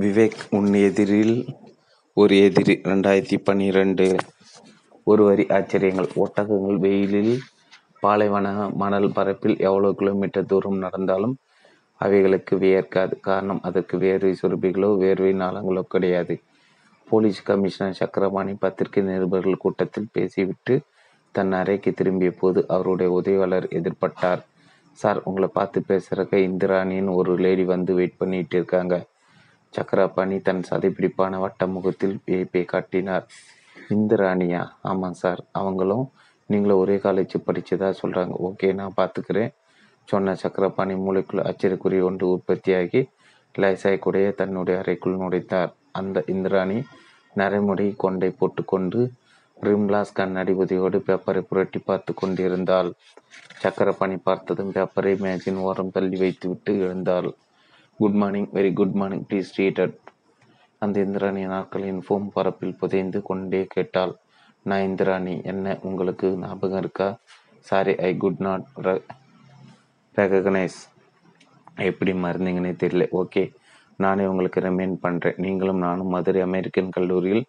விவேக் உன் எதிரில் ஒரு எதிரி 2012 ஒரு வரி ஆச்சரியங்கள். ஒட்டகங்கள் வெயிலில் பாலைவன மணல் பரப்பில் எவ்வளோ கிலோமீட்டர் தூரம் நடந்தாலும் அவைகளுக்கு வியர்க்காது. காரணம், அதற்கு வேர்வை சுரப்பிகளோ வேர்வை நாளங்களோ கிடையாது. போலீஸ் கமிஷனர் சக்கரபாணி பத்திரிகை நிருபர்கள் கூட்டத்தில் பேசிவிட்டு தன் அறைக்கு திரும்பிய போது அவருடைய உதவியாளர் எதிர்பட்டார். சார், உங்களை பார்த்து பேசுகிறக்க இந்திராணின்னு ஒரு லேடி வந்து வெயிட் பண்ணிகிட்டு இருக்காங்க. சக்கரபாணி தன் சதைப்பிடிப்பான வட்ட முகத்தில் வியப்பை காட்டினார். இந்திராணியா? ஆமாம் சார், அவங்களும் நீங்களும் ஒரே காலேஜ் படித்ததாக சொல்கிறாங்க. ஓகே, நான் பார்த்துக்கிறேன் சொன்ன சக்கரபாணி மூளைக்குள் அச்சரிக்குறி ஒன்று உற்பத்தியாகி லைசாய் கூடைய தன்னுடைய அறைக்குள் நுழைத்தார். அந்த இந்திராணி நரைமுடி கொண்டை போட்டுக்கொண்டு ரிம்லாஸ் கண்ணடி உதவியோடு பேப்பரை புரட்டி பார்த்து கொண்டிருந்தாள். சக்கரபாணி பார்த்ததும் பேப்பரை மேஜின் ஓரம் தள்ளி வைத்துவிட்டு எழுந்தாள். Good morning, very good morning, please read it. அந்த இந்திராணி நாட்களின் ஃபோம் பரப்பில் புதைந்து கொண்டே கேட்டாள். நான் இந்திராணி, என்ன உங்களுக்கு ஞாபகம் இருக்கா? Sorry, I could not recognise. எப்படி மறந்தீங்கன்னே தெரியல. ஓகே, நானே உங்களுக்கு ரிமைண்ட் பண்ணுறேன். நீங்களும் நானும் மதுரை அமெரிக்கன் கல்லூரியில்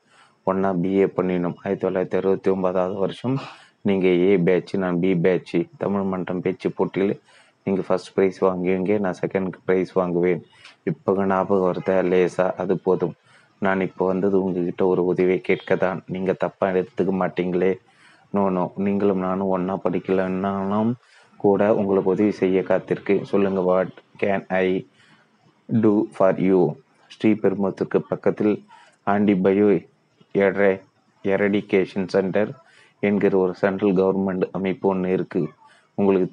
ஒன்றா பிஏ பண்ணினோம். 1969 நீங்கள் ஏ பேட்ச், நான் பி பேட்ச். தமிழ் மன்றம் பேச்சு போட்டியில் நீங்கள் ஃபஸ்ட் ப்ரைஸ் வாங்குவீங்க, நான் செகண்ட் ப்ரைஸ் வாங்குவேன். இப்போ ஞாபகம் வருதா? லேசா, அது போதும். நான் இப்போ வந்தது உங்ககிட்ட ஒரு உதவியை கேட்க தான். நீங்கள் தப்பாக எடுத்துக்க மாட்டிங்களே? நோ, நீங்களும் நானும் ஒன்றா படிக்கலன்னாலும் கூட உங்களுக்கு உதவி செய்ய காத்திருக்கு. சொல்லுங்கள், what can I do for you? ஸ்ரீபெரும்புதூருக்கு பக்கத்தில் ஆண்டிபயோ எரடிக்கேஷன் சென்டர் என்கிற ஒரு சென்ட்ரல் கவர்மெண்ட் அமைப்பு ஒன்று இருக்குது. உங்களுக்கு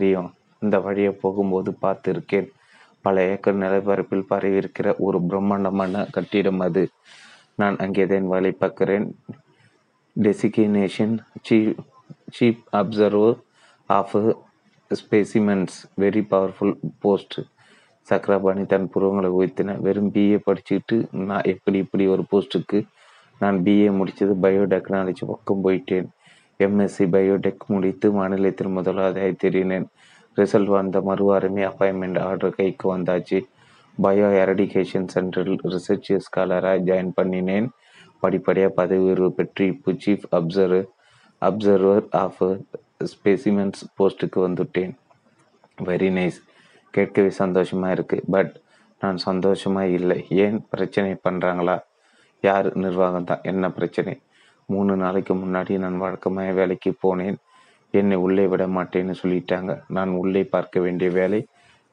தெரியும். இந்த வழியை போகும்போது பார்த்துருக்கேன். பல ஏக்கர் நிலப்பரப்பில் பரவியிருக்கிற ஒரு பிரம்மாண்டமான கட்டிடம் அது. நான் அங்கேதான் வேலை பார்க்கிறேன். Designation chief observer of specimens, very powerful post. Chakrapani தன் புருவங்களை உயர்த்தின. வெறும் பிஏ படிச்சுட்டு நான் இப்படி ஒரு போஸ்ட்டுக்கு? நான் பிஏ முடித்தது பயோடெக்னாலஜி பக்கம் போயிட்டேன். எம்எஸ்சி பயோடெக் முடித்து மாநிலத்தில் முதலாவதாக தெரியினேன். ரிசல்ட் வந்த மறுவாரமே அப்பாயின்மெண்ட் ஆர்டர் கைக்கு வந்தாச்சு. பயோ எரடிகேஷன் சென்டரில் ரிசர்ச் ஸ்காலராக ஜாயின் பண்ணினேன். படிப்படியாக பதவி உயர்வு பெற்று இப்போ சீஃப் அப்சர்வர் ஆஃப் ஸ்பெசிமென்ஸ் போஸ்ட்டுக்கு வந்துட்டேன். Very nice. கேட்கவே சந்தோஷமாக இருக்குது. பட் நான் சந்தோஷமாக இல்லை. ஏன்? பிரச்சனை பண்ணுறாங்களா? யார்? நிர்வாகம் தான். என்ன பிரச்சனை? 3 நாளைக்கு முன்னாடி நான் வழக்கமாக வேலைக்கு போனேன். என்னை உள்ளே விட மாட்டேன்னு சொல்லிட்டாங்க. நான் உள்ளே பார்க்க வேண்டிய வேலை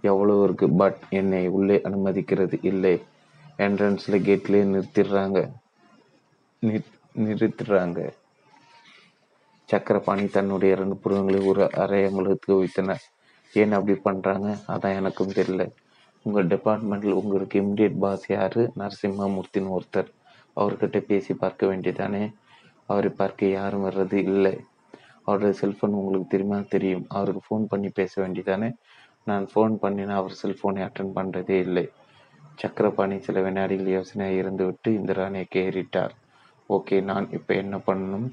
எவ்வளோ இருக்குது. பட் என்னை உள்ளே அனுமதிக்கிறது இல்லை. என்ட்ரன்ஸில் கேட்லேயே நிறுத்திடுறாங்க. சக்கரபாணி தன்னுடைய 2 புருவங்களை ஒரு அரையங்களுக்கு வைத்தனர். ஏன் அப்படி பண்ணுறாங்க? அதான் எனக்கும் தெரியல. உங்கள் டிபார்ட்மெண்ட்டில் உங்களுக்கு இம்மிடியட் பாஸ் யார்? நரசிம்மூர்த்தின்னு ஒருத்தர். அவர்கிட்ட பேசி பார்க்க வேண்டியதானே? அவரை பார்க்க யாரும் வர்றது இல்லை. அவருடைய செல்ஃபோன் உங்களுக்கு தெரியும். அவருக்கு ஃபோன் பண்ணி பேச வேண்டியதானே? நான் ஃபோன் பண்ணினா அவர் செல்ஃபோனை அட்டன் பண்ணுறதே இல்லை. சக்கரபாணி சில வினாடிகள் யோசனையாக இருந்துவிட்டு இந்திராணியை கேறிட்டார். ஓகே, நான் இப்போ என்ன பண்ணணும்?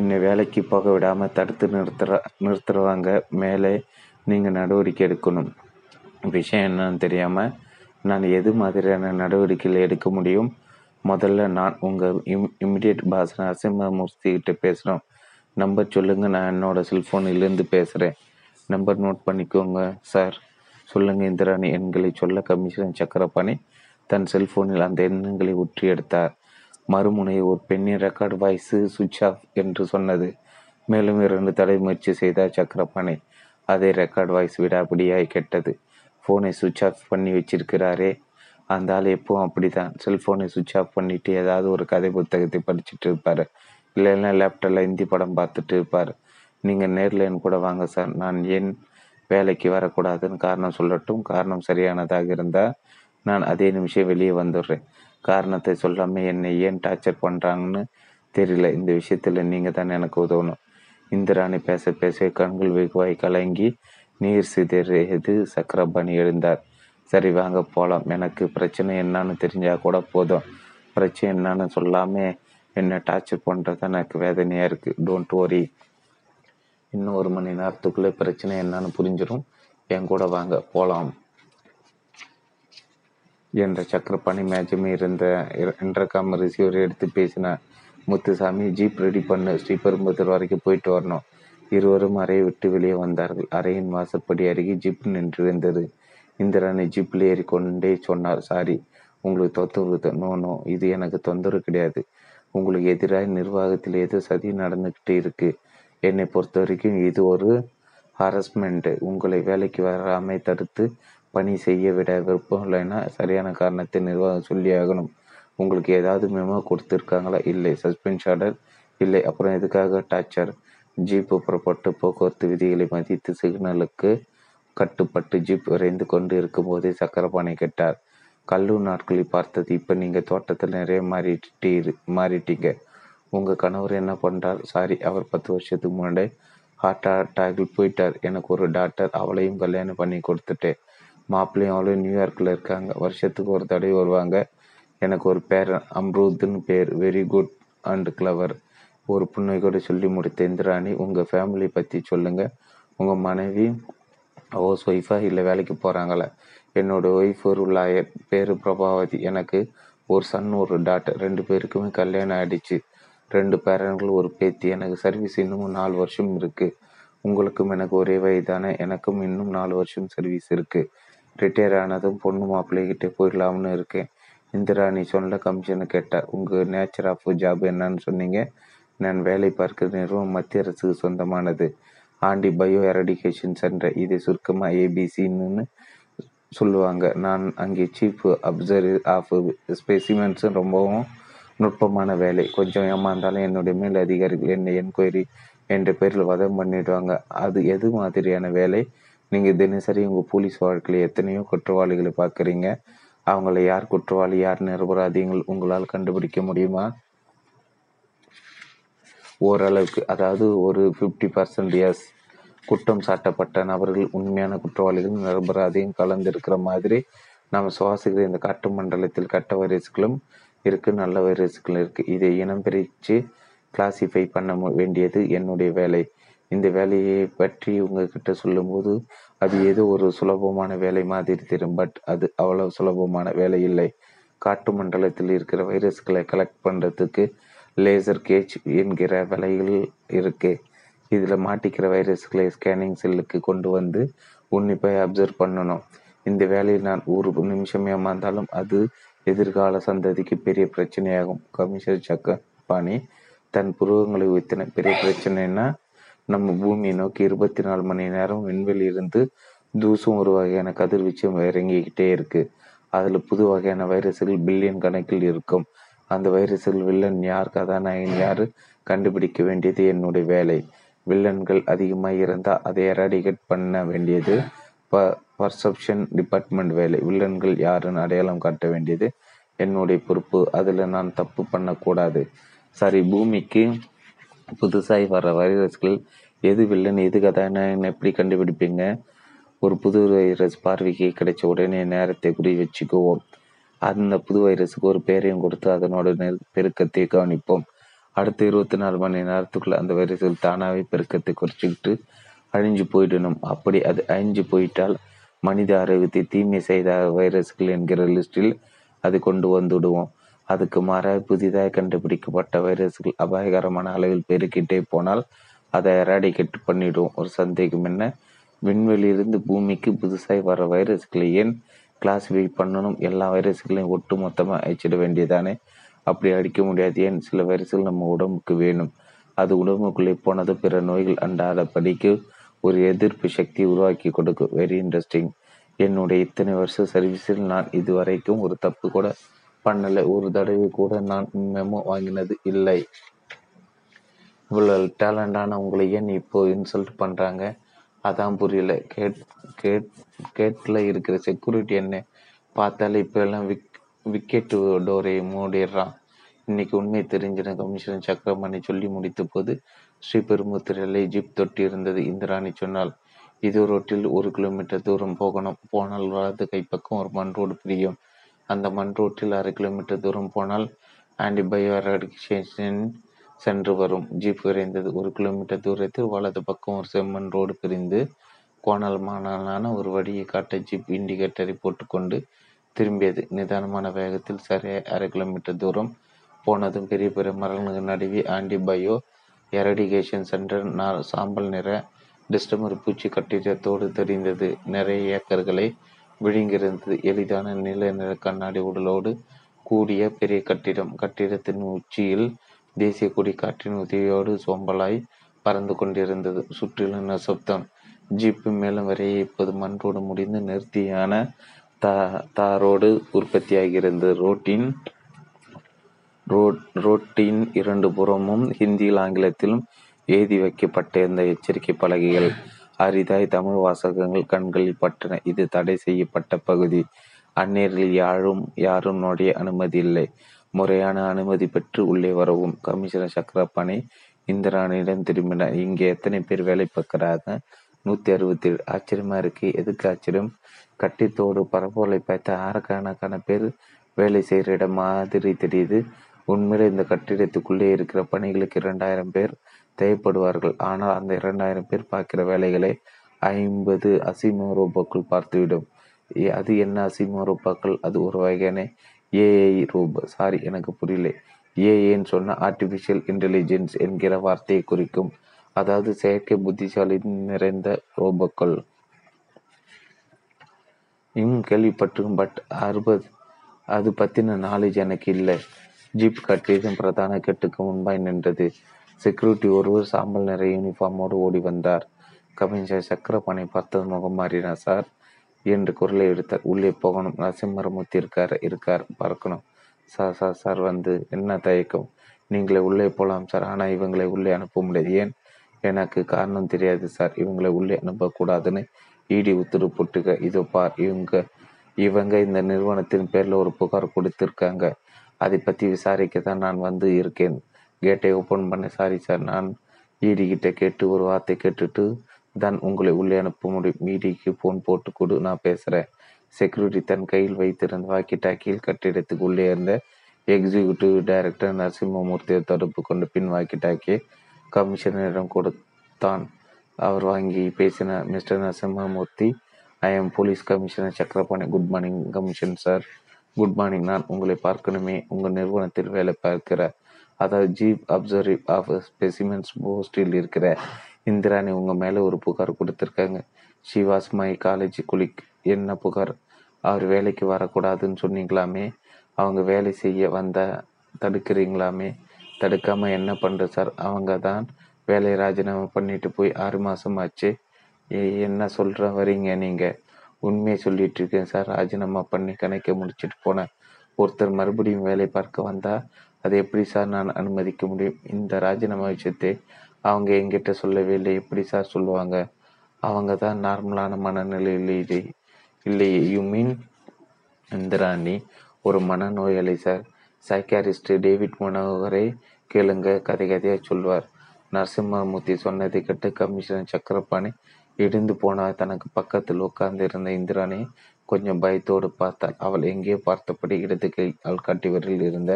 என்னை வேலைக்கு போக விடாமல் தடுத்து நிறுத்துறவாங்க. மேலே நீங்கள் நடவடிக்கை எடுக்கணும். விஷயம் என்னன்னு தெரியாமல் நான் எது மாதிரியான நடவடிக்கைகளை எடுக்க முடியும்? முதல்ல நான் உங்கள் இம்மிடியட் பாஸ் நரசிம்மூர்த்திகிட்ட பேசுகிறோம். நம்பர் சொல்லுங்கள், நான் என்னோடய செல்ஃபோனிலேருந்து பேசுகிறேன். நம்பர் நோட் பண்ணிக்கோங்க சார். சொல்லுங்கள் இந்திராணி. எண்களை சொல்ல கமிஷனர் சக்கரபாணி தன் செல்ஃபோனில் அந்த எண்ணங்களை உற்றி எடுத்தார். மறுமுனை ஒரு பெண்ணின் ரெக்கார்டு வாய்ஸு சுவிட்ச் ஆஃப் என்று சொன்னது. மேலும் 2 தடவை முயற்சி செய்தார் சக்கரபாணி. அதே ரெக்கார்டு வாய்ஸ் விடாபடியாய் கேட்டது. ஃபோனை சுவிட்ச் ஆஃப் பண்ணி வச்சிருக்கிறாரே அந்த ஆள் எப்பவும் அப்படி தான். செல்ஃபோனை சுவிட்ச் ஆஃப் பண்ணிவிட்டு ஏதாவது ஒரு கதை புத்தகத்தை படிச்சுட்டு இருப்பார். இல்லைன்னா லேப்டாப்பில் ஹிந்தி படம் பார்த்துட்டு இருப்பார். நீங்கள் நேரில் என் கூட வாங்க சார். நான் ஏன் வேலைக்கு வரக்கூடாதுன்னு காரணம் சொல்லட்டும். காரணம் சரியானதாக இருந்தால் நான் அதே நிமிஷம் வெளியே வந்துடுறேன். காரணத்தை சொல்லாமல் என்னை ஏன் டார்ச்சர் பண்ணுறாங்கன்னு தெரியல. இந்த விஷயத்தில் நீங்கள் தான் எனக்கு உதவணும். இந்திராணி பேச பேச கண்கள் வெகுவாய் கலங்கி நீர் சிதறியது. சக்கரபாணி எழுந்தார். சரி, வாங்க போகலாம். எனக்கு பிரச்சனை என்னான்னு தெரிஞ்சால் கூட போதும். பிரச்சனை என்னான்னு சொல்லாமல் என்னை டார்ச்சர் பண்ணுறது தான் எனக்கு வேதனையாக இருக்குது. டோன்ட் வரி, இன்னும் 1 மணி நேரத்துக்குள்ளே பிரச்சனை என்னன்னு புரிஞ்சிடும். என் கூட வாங்க போகலாம். என்ற சக்கரபாணி மேட்சுமே இருந்த இன்டர்காம் ரிசீவரை எடுத்து பேசினார். முத்துசாமி, ஜீப் ரெடி பண்ணு, ஸ்ரீபெரும்புத்தூர் வரைக்கும் போயிட்டு வரணும். இருவரும் அறையை விட்டு வெளியே வந்தார்கள். அறையின் வாசற்படி அருகே ஜீப் நின்றிருந்தது. இந்திராணி ஜீப்பில் ஏறிக்கொண்டே சொன்னார், சாரி உங்களுக்கு தொந்தரவு. நோ, இது எனக்கு தொந்தரவு கிடையாது. உங்களுக்கு எதிராக நிர்வாகத்தில் ஏதோ சதி நடந்துக்கிட்டு இருக்குது. என்னை பொறுத்த வரைக்கும் இது ஒரு ஹாரஸ்மெண்ட்டு. உங்களை வேலைக்கு வராமல் தடுத்து பணி செய்ய விட விருப்பம் இல்லைன்னா சரியான காரணத்தை நிர்வாகம் சொல்லி ஆகணும். உங்களுக்கு ஏதாவது மெமோ கொடுத்துருக்காங்களா? இல்லை. Suspension order? இல்லை. அப்புறம் எதுக்காக டார்ச்சர்? ஜீப்பு புறப்பட்டு போக்குவரத்து விதிகளை மதித்து சிக்னலுக்கு கட்டுப்பட்டு ஜீப் விரைந்து கொண்டு இருக்கும்போதே சக்கரபாணி கேட்டார், கல்லூர் நாட்களில் பார்த்தது இப்போ நீங்கள் தோட்டத்தில் நிறைய மாறிட்டீங்க. உங்கள் கணவர் என்ன பண்ணுறார்? சாரி, அவர் 10 வருஷத்துக்கு முன்னாடி ஹார்ட் அட்டாகில் போயிட்டார். எனக்கு ஒரு டாக்டர், அவளையும் கல்யாணம் பண்ணி கொடுத்துட்டேன். மாப்பிள்ளையும் அவளையும் நியூயார்க்கில் இருக்காங்க. வருஷத்துக்கு ஒரு தடவை வருவாங்க. எனக்கு ஒரு பேரன், அம்ருத்னு பேர். Very good and clever. ஒரு புண்ணை கூட சொல்லி முடித்த இந்திராணி, உங்கள் ஃபேமிலி பற்றி சொல்லுங்கள். உங்கள் மனைவி ஹவுஸ் ஒய்ஃபாக இல்லை வேலைக்கு போகிறாங்களா? என்னோட ஒய்ஃப் ஒரு லாயர், பேர் பிரபாவதி. எனக்கு ஒரு சன், ஒரு டாட்டர். 2 பேருக்குமே கல்யாணம் ஆகிடுச்சு. 2 பேரன்கள், ஒரு பேத்தி. எனக்கு சர்வீஸ் இன்னமும் 4 வருஷம் இருக்குது. உங்களுக்கும் எனக்கு ஒரே வயதான எனக்கும் இன்னும் 4 வருஷம் சர்வீஸ் இருக்குது. ரிட்டையர் ஆனதும் பொண்ணு மாப்பிள்ளைகிட்டே போயிடலாம்னு இருக்கேன். இந்திராணி சொன்ன கமிஷனை கேட்டார், உங்கள் நேச்சர் ஆஃப் ஜாப் என்னன்னு சொன்னீங்க? நான் வேலை பார்க்குற நிறுவனம் மத்திய அரசுக்கு சொந்தமானது, ஆண்டிபயோ எரடிக்கேஷன் சென்டர். இதை சுருக்கமாக ஏபிசின்னு சொல்லுவாங்க. நான் அங்கே சீஃப் அப்சர்வர் ஆஃப் ஸ்பெசிமென்ஸு. ரொம்பவும் நுட்பமான வேலை. கொஞ்சம் ஏமாந்தாலும் என்னுடைய மேல் அதிகாரிகள் என்னை என்கொயரி என்ற பேரில் வதம் பண்ணிடுவாங்க. அது எது மாதிரியான வேலை? நீங்கள் தினசரி உங்கள் போலீஸ் வாழ்க்கையில் எத்தனையோ குற்றவாளிகளை பார்க்குறீங்க. அவங்கள யார் குற்றவாளி, யார் நிரபராதிகள் உங்களால் கண்டுபிடிக்க முடியுமா? ஓரளவுக்கு, அதாவது ஒரு 50%. குற்றம் சாட்டப்பட்ட நபர்கள் உண்மையான குற்றவாளிகள் நிரபராதியும் கலந்திருக்கிற மாதிரி நாம் சுவாசிக்கிற இந்த காட்டு மண்டலத்தில் கட்ட வைரஸுகளும் இருக்குது, நல்ல வைரஸுகளும் இருக்குது. இதை இனம் பிரித்து கிளாஸிஃபை பண்ண வேண்டியது என்னுடைய வேலை. இந்த வேலையை பற்றி உங்ககிட்ட சொல்லும்போது அது ஏதோ ஒரு சுலபமான வேலை மாதிரி தெரியும். பட் அது அவ்வளோ சுலபமான வேலை இல்லை. காட்டு மண்டலத்தில் இருக்கிற வைரஸ்களை கலெக்ட் பண்ணுறதுக்கு லேசர் கேஜ் என்கிற வேலைகள் இருக்குது. இதில் மாட்டிக்கிற வைரஸ்களை ஸ்கேனிங் செல்லுக்கு கொண்டு வந்து உன்னிப்பாக அப்சர்வ் பண்ணணும். இந்த வேலையை நான் 1 நிமிஷம் ஏமாந்தாலும் அது எதிர்கால சந்ததிக்கு பெரிய பிரச்சனையாகும். கமிஷனர் சக்கரபாணி தன் புருவங்களை உயர்த்தின. பெரிய பிரச்சனைனா நம்ம பூமியை நோக்கி 24 மணி நேரம் விண்வெளியில் இருந்து தூசும் ஒரு வகையான கதிர்வீச்சும் இறங்கிக்கிட்டே இருக்குது. அதில் புது வகையான வைரஸுகள் பில்லியன் கணக்கில் இருக்கும். அந்த வைரஸுகள் வில்லன் யார், கதாநாயகன் யார் கண்டுபிடிக்க வேண்டியது என்னுடைய வேலை. வில்லன்கள் அதிகமாக இருந்தால் அதை எராடிகேட் பண்ண வேண்டியது பர்செப்ஷன் டிபார்ட்மெண்ட் வேலை. வில்லன்கள் யாருன்னு அடையாளம் காட்ட வேண்டியது என்னுடைய பொறுப்பு. அதில் நான் தப்பு பண்ணக்கூடாது. சரி, பூமிக்கு புதுசாக வர வைரஸ்கள் எது வில்லன், எது கதாநாயகன் எப்படி கண்டுபிடிப்பீங்க? ஒரு புது வைரஸ் பார்வைக்கு கிடைச்ச உடனே நேரத்தை குறி வச்சுக்குவோம். அந்த புது வைரஸுக்கு ஒரு பேரையும் கொடுத்து அதனோட பெருக்கத்தை கவனிப்போம். அடுத்த 24 மணி நேரத்துக்குள்ளே அந்த வைரஸுகள் தானாகவே பெருக்கத்தை குறைச்சிக்கிட்டு அழிஞ்சு போயிடணும். அப்படி அது அழிஞ்சு போயிட்டால் மனித ஆரோக்கியத்தை தீமை செய்த வைரஸ்கள் என்கிற லிஸ்டில் அது கொண்டு வந்துடுவோம். அதுக்கு மாறாக புதிதாக கண்டுபிடிக்கப்பட்ட வைரஸ்கள் அபாயகரமான அளவில் பெருக்கிட்டே போனால் அதை எராடிகேட் பண்ணிவிடுவோம். ஒரு சந்தேகம் என்ன, விண்வெளியிலிருந்து பூமிக்கு புதுசாக வர வைரஸ்களை ஏன் கிளாஸிஃபை பண்ணணும்? எல்லா வைரஸ்களையும் ஒட்டு மொத்தமாக அழிச்சிட வேண்டியதானே? அப்படி அடிக்க முடியாது. ஏன், சில வைரஸ்கள் நம்ம உடம்புக்கு வேணும். அது உடம்புக்குள்ளே போனது பிற நோய்கள் அண்டாத படிக்கு ஒரு எதிர்ப்பு சக்தி உருவாக்கி கொடுக்கும். Very interesting. என்னுடைய இத்தனை வருஷ சர்வீஸில் நான் இது வரைக்கும் ஒரு தப்பு கூட பண்ணலை. ஒரு தடவை கூட நான் மெமோ வாங்கினது இல்லை. இவ்வளோ டேலண்டான உங்களை ஏன் இப்போது இன்சல்ட் பண்ணுறாங்க? அதான் புரியல. கேட்டில் இருக்கிற செக்யூரிட்டி என்ன பார்த்தாலே இப்போ எல்லாம் விக்கெட்டு டோரை மூடிடுறான். இன்றைக்கி உண்மை தெரிஞ்சின கமிஷனர் சக்கரபாணி சொல்லி முடித்த போது ஸ்ரீபெரும்புத்தூரில் ஜீப் தொட்டி இருந்தது. இந்திராணி சொன்னால், இது ரோட்டில் 1 கிலோமீட்டர் தூரம் போகணும். போனால் வலது கைப்பக்கம் ஒரு மண் ரோடு பிரியும். அந்த மண் ரோட்டில் 1/2 கிலோமீட்டர் தூரம் போனால் ஆண்டிபயோ எரடிக்கேஷன் சென்று வரும். ஜீப் விரைந்தது. 1 கிலோமீட்டர் தூரத்தில் வலது பக்கம் ஒரு செம்மண் ரோடு பிரிந்து கோணல் மாணலான ஒரு வழியை காட்ட ஜீப் இண்டிகேட்டரை போட்டுக்கொண்டு திரும்பியது. நிதானமான வேகத்தில் சரியாக 1.5 கிலோமீட்டர் தூரம் போனதும் பெரிய பெரிய மரங்கள் நடுவி ஆண்டிபயோ எரடிக்கேஷன் சென்டர் சாம்பல் நிற டிஸ்டமர் பூச்சி கட்டிடத்தோடு தெரிந்தது. நிறைய ஏக்கர்களை விழுங்கியிருந்தது. எளிதான நீல நிற கண்ணாடி உடலோடு கூடிய பெரிய கட்டிடம். கட்டிடத்தின் உச்சியில் தேசிய கொடி காற்றின் உதவியோடு சோம்பலாய் பறந்து கொண்டிருந்தது. சுற்றிலும் சப்தம். ஜீப்பு மேலும் வரைய இப்போது மண்ணோடு முடிந்து நேர்த்தியான தாரோடு உற்பத்தியாகிறது. ரோட்டின் 2 புறமும் ஹிந்தியில் ஆங்கிலத்திலும் எழுதி வைக்கப்பட்ட இந்த எச்சரிக்கை பலகைகள் அரிதாய் தமிழ் வாசகங்கள் கண்களில் பட்டன. இது தடை செய்யப்பட்ட பகுதி. அந்நேரில் யாரும் நுழைய அனுமதி இல்லை. முறையான அனுமதி பெற்று உள்ளே வரவும். கமிஷனர் சக்கரபாணி இந்திராணியிடம் திரும்பினார். இங்கே எத்தனை பேர் வேலை பார்க்கிறாங்க? 167. ஆச்சரியமா இருக்கு. எதுக்கு ஆச்சரியம்? கட்டித்தோடு பரப்போலை பார்த்த 600கணக்கான பேர் வேலை செய்கிற இடம் மாதிரி தெரியுது. உண்மையில் இந்த கட்டிடத்துக்குள்ளே இருக்கிற பணிகளுக்கு 2000 பேர் தேவைப்படுவார்கள். ஆனால் அந்த 2000 பேர் பார்க்கிற வேலைகளை 50 அசிமோ ரூபாய்க்குள் பார்த்துவிடும். அது என்ன அசிமோ ரூபாக்கள்? அது ஒரு வகையான ஏஐ ரூபா. சாரி, எனக்கு புரியல. ஏஐன்னு சொன்னால் ஆர்டிஃபிஷியல் இன்டெலிஜென்ஸ் என்கிற வார்த்தையை குறிக்கும். அதாவது செயற்கை புத்திசாலி நிறைந்த ரோபோக்கள். இன்னும் கேள்விப்பட்டிருக்கும், பட் அது பற்றின நாலேஜ் எனக்கு இல்லை. ஜீப் கட்டிடம் பிரதான கட்டுக்கு முன்பாய் நின்றது. செக்யூரிட்டி ஒருவர் சாம்பல் நிற யூனிஃபார்மோடு ஓடி வந்தார். கமிஷனர் சக்கரபாணி பார்த்தது முகம் மாறினார். சார் என்று குரலை எடுத்தார். உள்ளே போகணும். நரசிம்மூர்த்தி இருக்கார் பார்க்கணும். சார் வந்து என்ன தயக்கம்? நீங்களே உள்ளே போகலாம் சார். ஆனால் இவங்களை உள்ளே அனுப்ப முடியாது. ஏன்? எனக்கு காரணம் தெரியாது சார். இவங்களை உள்ளே அனுப்பக்கூடாதுன்னு ஈடி உத்தரவு போட்டுக்க. இதோ பார், இவங்க இந்த நிறுவனத்தின் பேரில் ஒரு புகார் கொடுத்துருக்காங்க. அதை பற்றி விசாரிக்க தான் நான் வந்து இருக்கேன். கேட்டை ஓப்பன் பண்ண. சாரி சார், நான் ஈடிக்கிட்ட கேட்டு ஒரு வார்த்தை கேட்டுட்டு தான் உங்களை உள்ளே அனுப்ப முடியும். ஈடிக்கு ஃபோன் போட்டு கொடு, நான் பேசுகிறேன். செக்யூரிட்டி தன் கையில் வைத்திருந்த வாக்கி டாக்கியில் கட்டிடத்துக்கு உள்ளே இருந்த எக்ஸிக்யூட்டிவ் டைரக்டர் நரசிம்மூர்த்தியை தொடர்பு கொண்டு பின் வாக்கி டாக்கியை கமிஷனரிடம் கொடுத்தான். அவர் வாங்கி பேசினார். Mister Narasimhamurthy, I am police commissioner Chakrapani. Good morning commission sir. Good morning. நான் உங்களை பார்க்கணுமே. உங்கள் நிறுவனத்தில் வேலை பார்க்கிற, அதாவது ஜீப் அப்சர்வ் ஆஃப் ஸ்பெசிமென்ஸ் போஸ்டில் இருக்கிற இந்திராணி உங்கள் மேலே ஒரு புகார் கொடுத்துருக்காங்க. She was my college குளிக். என்ன புகார்? அவர் வேலைக்கு வரக்கூடாதுன்னு சொன்னீங்களாமே. அவங்க வேலை செய்ய வந்த தடுக்கிறீங்களாமே. தடுக்காமல் என்ன பண்ணுற சார்? அவங்க தான் வேலையை ராஜினாமா பண்ணிட்டு போய் 6 மாதம் ஆச்சு. என்ன சொல்கிற வரீங்க நீங்கள்? உண்மையை சொல்லிட்டு இருக்கேன் சார். ராஜினாமா பண்ணி கணக்கை முடிச்சுட்டு போனேன். ஒருத்தர் மறுபடியும் வேலை பார்க்க வந்தால் அதை எப்படி சார் நான் அனுமதிக்க முடியும்? இந்த ராஜினாமா விஷயத்தை அவங்க என்கிட்ட சொல்லவே இல்லை. எப்படி சார் சொல்லுவாங்க? அவங்க தான் நார்மலான மனநிலையில் இல்லையே. யூ மீன் இந்திராணி ஒரு மனநோயாளி சார். சைக்காரிஸ்ட் டேவிட் மனோகரை கேளுங்க, கதையாக சொல்வார். நரசிம்மூர்த்தி சொன்னதை கேட்டு கமிஷனர் சக்கரபாணி இடிந்து போனால். தனக்கு பக்கத்தில் உட்கார்ந்திருந்த இந்திராணி கொஞ்சம் பயத்தோடு பார்த்தாள். அவள் எங்கேயோ பார்த்தபடி இடது கை ஆள்காட்டி விரலில் இருந்த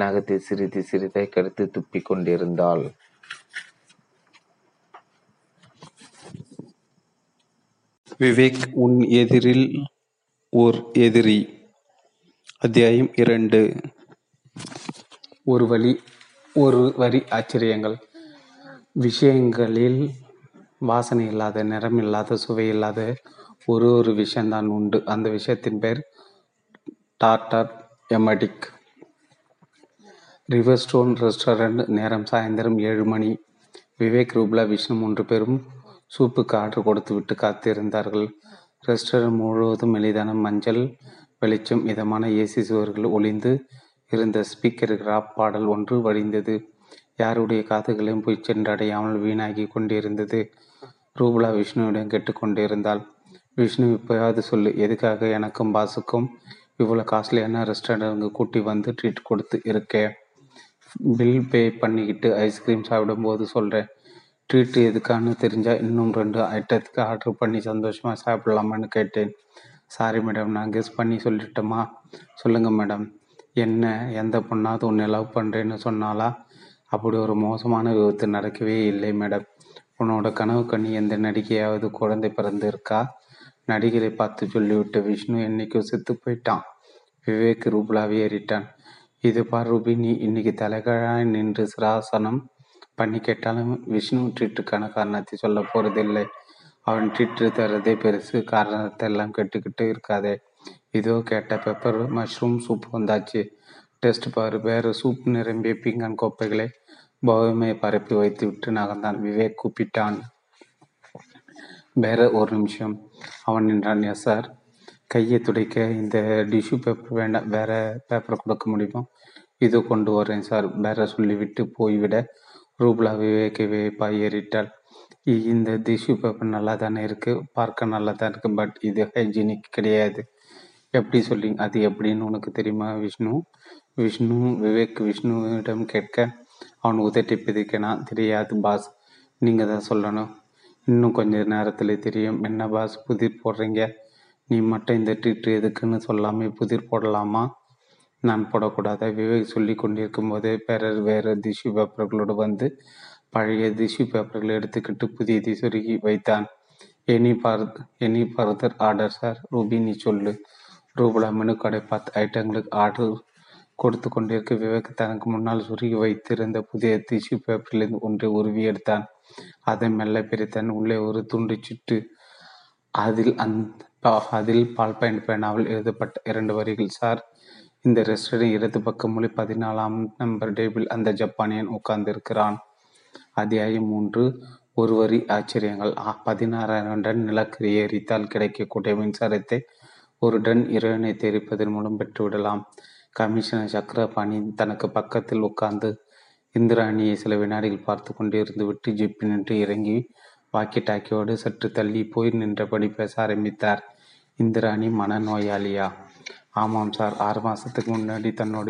நகத்தை சிறிது சிறிதாய் கடித்து துப்பி கொண்டிருந்தாள். விவேக், உன் எதிரில் ஓர் எதிரி. அத்தியாயம் 2. ஒரு வரி ஆச்சரியங்கள். விஷயங்களில் வாசனை இல்லாத, நிறம் இல்லாத, சுவை இல்லாத ஒரு விஷயம்தான் உண்டு. அந்த விஷயத்தின் பெயர் டாட்டா எமடிக் ரிவர் ஸ்டோன் ரெஸ்டாரண்ட். நேரம் சாயந்தரம் 7 மணி. விவேக், ரூபலா, விஷ்ணு 3 பேரும் சூப்புக்கு ஆர்டர் கொடுத்து விட்டு காத்திருந்தார்கள். ரெஸ்டாரண்ட் முழுவதும் எளிதான மஞ்சள் வெளிச்சம். இதமான ஏசி சுவர்கள் ஒளிந்து இருந்த ஸ்பீக்கருக்கு ராப் பாடல் ஒன்று வடிந்தது. யாருடைய காதுகளையும் போய் சென்றடையாமல் வீணாகி கொண்டிருந்தது. ரூபலா விஷ்ணுவிடம் கேட்டுக்கொண்டிருந்தாள். விஷ்ணு, இப்போயாவது சொல்லு, எதுக்காக எனக்கும் பாஸுக்கும் இவ்வளோ காஸ்ட்லியான ரெஸ்டாரண்ட்டுக்கு கூட்டி வந்து ட்ரீட் கொடுத்து இருக்கேன்? பில் பே பண்ணிக்கிட்டு ஐஸ்கிரீம் சாப்பிடும்போது சொல்கிறேன். ட்ரீட் எதுக்கான்னு தெரிஞ்சால் இன்னும் 2 ஐட்டத்துக்கு ஆர்டர் பண்ணி சந்தோஷமாக சாப்பிட்லாமான்னு கேட்டேன். சாரி மேடம், நான் கெஸ் பண்ணி சொல்லிட்டோமா? சொல்லுங்கள் மேடம். என்ன, எந்த பொண்ணாவது உன்னை லவ் பண்ணுறேன்னு சொன்னாலா? அப்படி ஒரு மோசமான விபத்து நடக்கவே இல்லை மேடம். உன்னோட கனவு கண்ணி எந்த நடிகையாவது குழந்தை பிறந்திருக்கா? நடிகரை பார்த்து சொல்லிவிட்ட விஷ்ணு என்னைக்கு செத்து போயிட்டான். விவேக் ரூபலாவே ஏறிட்டான். இது பார் ரூபி, நீ இன்னைக்கு தலைகழாய் நின்று சிராசனம் பண்ணி கேட்டாலும் விஷ்ணு ட்ரீட்டுக்கான காரணத்தை சொல்ல போறதில்லை. அவன் ட்ரீட்டு தரதே பெருசு. காரணத்தை எல்லாம் கேட்டுக்கிட்டு இருக்காதே. இதோ கேட்ட பெப்பர் மஷ்ரூம் சூப் வந்தாச்சு. டெஸ்ட் பாரு. வேறு சூப் நிரம்பிய பீங்கான் கோப்பைகளை பௌமையை பரப்பி வைத்து விட்டு நகர்ந்தான். விவேக் கூப்பிட்டான், வேற ஒரு நிமிஷம். அவன் நின்றான். Yes sir. கையை துடைக்க இந்த டிஷ்யூ பேப்பர் வேண்டாம், வேற பேப்பர் கொடுக்க முடியுமா? இது கொண்டு வரேன் சார். வேற சொல்லிவிட்டு போய்விட ரூபலா விவேக்கை வியப்பாய் ஏறிட்டாள். இந்த டிஷ்யூ பேப்பர் நல்லா தானே இருக்குது, பார்க்க நல்லா தான் இருக்குது, பட் இது ஹைஜீனிக் கிடையாது. எப்படி சொல்லி அது எப்படின்னு உனக்கு தெரியுமா விஷ்ணு? விவேக் விஷ்ணுவிடம் கேட்க அவன் உதட்டி பிதிக்கனா, தெரியாது பாஸ், நீங்கள் தான் சொல்லணும். இன்னும் கொஞ்சம் நேரத்தில் தெரியும். என்ன பாஸ் புதிர் போடுறீங்க? நீ மட்டும் இந்த ட்ரீட்டு எதுக்குன்னு சொல்லாமல் புதிர் போடலாமா? நான் போடக்கூடாத? விவேக் சொல்லி கொண்டிருக்கும் போதே பிறர் வேறு டிஷ்யூ பேப்பர்களோடு வந்து பழைய டிஷ்யூ பேப்பர்களை எடுத்துக்கிட்டு புதியதை சுருகி வைத்தான். Any further order sir? Ruby நீ சொல்லு. ரூபலா மெனு கடை 10 ஐட்டங்களுக்கு ஆர்டர் கொடுத்து கொண்டிருக்க விவேக் தனக்கு முன்னால் சுருகி வைத்திருந்த புதிய டிஷ்யூ பேப்பரிலிருந்து ஒன்றை உருவி எடுத்தான். அதை மெல்ல பிரித்தான். உள்ளே ஒரு துண்டு சிட்டு, அதில் பால் பயன் பேனாவில் எழுதப்பட்ட 2 வரிகள். சார், இந்த ரெஸ்டாரண்ட் 2 பக்கம் மொழி 14ஆம் நம்பர் டேபிள் அந்த ஜப்பானியன் உட்கார்ந்திருக்கிறான். அத்தியாயம் 3. ஒரு வரி ஆச்சரியங்கள். 16,000 டன் நிலக்கரி எரித்தால் கிடைக்கக்கூடிய மின்சாரத்தை 1 டன் இறைவனை தெரிப்பதன் மூலம் பெற்றுவிடலாம். கமிஷனர் சக்கரபாணி தனக்கு பக்கத்தில் உட்கார்ந்து இந்திராணியை சில வினாடிகள் பார்த்து கொண்டிருந்து விட்டு ஜிப்பி நின்று இறங்கி வாக்கி டாக்கியோடு சற்று தள்ளி போய் நின்றபடி பேச ஆரம்பித்தார். இந்திராணி மனநோயாளியா? ஆமாம் சார், 6 மாதத்துக்கு முன்னாடி தன்னோட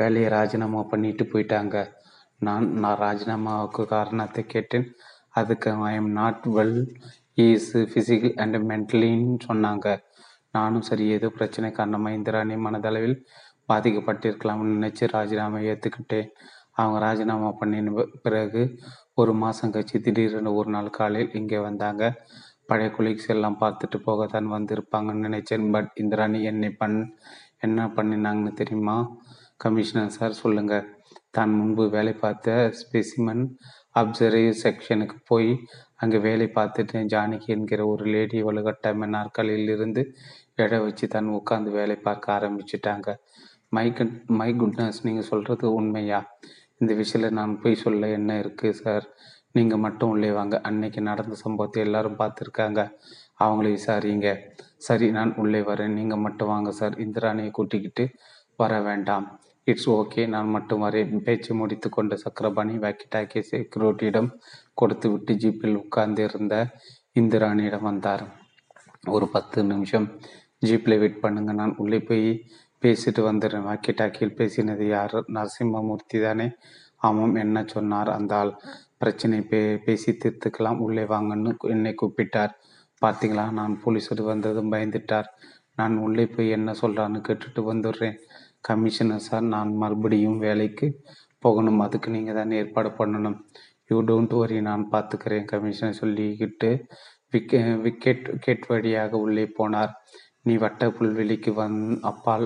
வேலையை ராஜினாமா பண்ணிட்டு போயிட்டாங்க. நான் ராஜினாமாவுக்கு காரணத்தை கேட்டேன். அதுக்கு I am not well, is physical and மென்டலின்னு சொன்னாங்க. நானும் சரி, ஏதோ பிரச்சனை காரணமாக இந்திராணி மனதளவில் பாதிக்கப்பட்டிருக்கலாம்னு நினச்சி ராஜினாமா ஏற்றுக்கிட்டேன். அவங்க ராஜினாமா பண்ணின பிறகு 1 மாதம் கழிச்சு திடீர்னு ஒரு நாள் காலையில் இங்கே வந்தாங்க. பழைய கொலீக்ஸ் எல்லாம் பார்த்துட்டு போகத்தான் வந்திருப்பாங்கன்னு நினைச்சேன். பட் இந்திராணி என்ன பண்ணினாங்கன்னு தெரியுமா? கமிஷனர் சார் சொல்லுங்கள். தான் முன்பு வேலை பார்த்த ஸ்பெசிமன் அப்சர்வ் செக்ஷனுக்கு போய் அங்கே வேலை பார்த்துட்டு ஜானிக்கு என்கிற ஒரு லேடி வலுக்கட்டாம நாற்காலியில் இருந்து எடை வச்சு தான் உட்காந்து வேலை பார்க்க ஆரம்பிச்சிட்டாங்க. மை குட்னஸ், நீங்கள் சொல்கிறது உண்மையா? இந்த விஷயத்தில் நான் போய் சொல்ல என்ன இருக்குது சார்? நீங்கள் மட்டும் உள்ளே வாங்க. அன்னைக்கு நடந்த சம்பவத்தை எல்லாரும் பார்த்துருக்காங்க. அவங்கள விசாரிங்க. சரி, நான் உள்ளே வரேன், நீங்கள் மட்டும் வாங்க சார். இந்திராணியை கூட்டிக்கிட்டு வர வேண்டாம். இட்ஸ் ஓகே, நான் மட்டும் வரேன். பேச்சு முடித்து கொண்ட சக்கரபாணி வாக்கி டாக்கி செக்யூரிட்டியிடம் கொடுத்து விட்டு ஜீப்பில் உட்கார்ந்திருந்த இந்திராணியிடம் வந்தார். ஒரு 10 நிமிஷம் ஜீப்பில் வெயிட் பண்ணுங்க, நான் உள்ளே போய் பேசிட்டு வந்துடுறேன். வாக்கி டாக்கியில் பேசினது யார்? நரசிம்மூர்த்தி தானே? ஆமாம். என்ன சொன்னார் அந்த ஆள்? பிரச்சனை பேசி தீர்த்துக்கலாம், உள்ளே வாங்கன்னு என்னை கூப்பிட்டார். பார்த்தீங்களா, நான் போலீஸோடு வந்ததும் பயந்துட்டார். நான் உள்ளே போய் என்ன சொல்கிறான்னு கேட்டுட்டு வந்துடுறேன். கமிஷனர் சார், நான் மறுபடியும் வேலைக்கு போகணும், அதுக்கு நீங்கள் தான் ஏற்பாடு பண்ணணும். யூ டோன்ட் வரி, நான் பார்த்துக்கிறேன் கமிஷனர் சொல்லிக்கிட்டு கேட் வழியாக உள்ளே போனார். நீ வட்ட புல்வெளிக்கு அப்பால்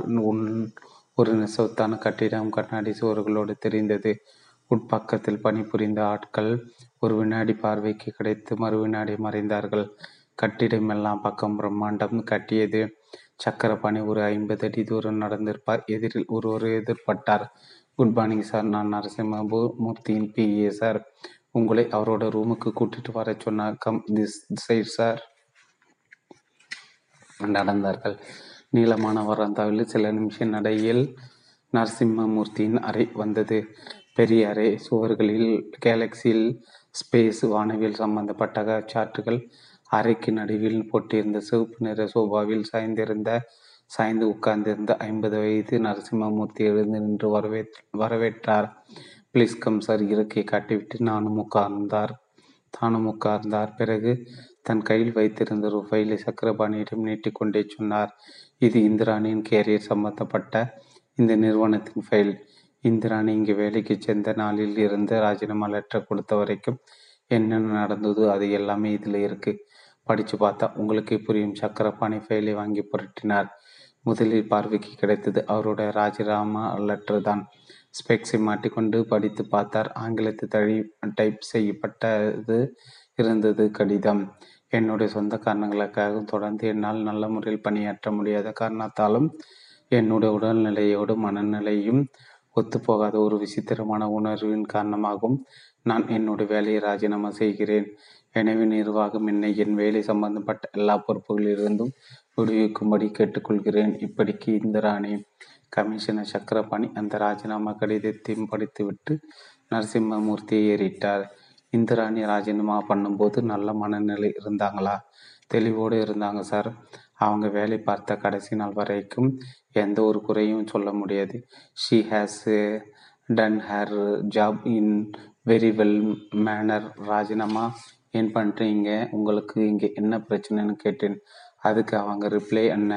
ஒரு நெசவுத்தான கட்டிடம் கண்ணாடி சுவர்களோடு தெரிந்தது. உட்பக்கத்தில் பணிபுரிந்த ஆட்கள் ஒரு வினாடி பார்வைக்கு கிடைத்து மறுவினாடி மறைந்தார்கள். கட்டிடம் எல்லாம் பக்கம் பிரம்மாண்டம் கட்டியது. சக்கரபாணி ஒரு 50 அடி தூரம் நடந்திருப்பார். எதிரில் ஒருவர் எதிர்பட்டார். குட் மார்னிங் சார், நான் நரசிம்மூர்த்தியின் PA சார். உங்களை அவரோட ரூமுக்கு கூட்டிட்டு வர சொன்னார். Come this side sir. நடந்தார்கள். நீளமான வரந்தாவில் சில நிமிஷம் நடையில் நரசிம்மூர்த்தியின் அறை வந்தது. பெரிய அறை. சுவர்களில் கேலக்சியில் ஸ்பேஸ் வானவியல் சம்பந்தப்பட்ட சார்ட்டுகள். அறைக்கு நடுவில் போட்டிருந்த சிவப்பு நிற சோபாவில் சாய்ந்து உட்கார்ந்திருந்த 50 வயது நரசிம்மூர்த்தி எழுந்து நின்று வரவேற்றார். Please come sir. இருக்கையை காட்டிவிட்டு தானும் உட்கார்ந்தார். பிறகு தன் கையில் வைத்திருந்த ஒரு ஃபைலை சக்கரபாணியிடம் நீட்டிக்கொண்டே சொன்னார். இது இந்திராணியின் கேரியர் சம்பந்தப்பட்ட இந்த நிறுவனத்தின் ஃபைல். இந்திராணி இங்கே வேலைக்கு சேர்ந்த நாளில் இருந்து ராஜினாமா லெட்டர் கொடுத்த வரைக்கும் என்னென்ன நடந்ததோ அது எல்லாமே இதில் இருக்குது. படித்து பார்த்தா உங்களுக்கே புரியும். சக்கரபாணி ஃபைலை வாங்கி புரட்டினார். முதலில் பார்வைக்கு கிடைத்தது அவருடைய ராஜிராமா லெட்டர் தான். ஸ்பெக்ஸை மாட்டிக்கொண்டு படித்து பார்த்தார். ஆங்கிலத்தில் டைப் செய்யப்பட்டது இருந்தது கடிதம். என்னுடைய சொந்த காரணங்களுக்காக தொடர்ந்து என்னால் நல்ல முறையில் பணியாற்ற முடியாத காரணத்தாலும் என்னுடைய உடல்நிலையோடு மனநிலையும் ஒத்துப்போகாத ஒரு விசித்திரமான உணர்வின் காரணமாகவும் நான் என்னுடைய வேலையை ராஜினாமா செய்கிறேன். எனவே நிர்வாகம் என்னை என் வேலை சம்பந்தப்பட்ட எல்லா பொறுப்புகளிலிருந்தும் விடுவிக்கும்படி கேட்டுக்கொள்கிறேன். இப்படிக்கு இந்திராணி. கமிஷனர் சக்கரபாணி அந்த ராஜினாமா கடிதத்தையும் படித்துவிட்டு நரசிம்மூர்த்தியை ஏறிட்டார். இந்திராணி ராஜினாமா பண்ணும்போது நல்ல மனநிலை இருந்தாங்களா? தெளிவோடு இருந்தாங்க சார். அவங்க வேலை பார்த்த கடைசி நாள் வரைக்கும் எந்த ஒரு குறையும் சொல்ல முடியாது. She has done her job in very well manner. ராஜினாமா ஏன் பண்ணுறீங்க? உங்களுக்கு இங்கே என்ன பிரச்சனைன்னு கேட்டேன். அதுக்கு அவங்க ரிப்ளை என்ன,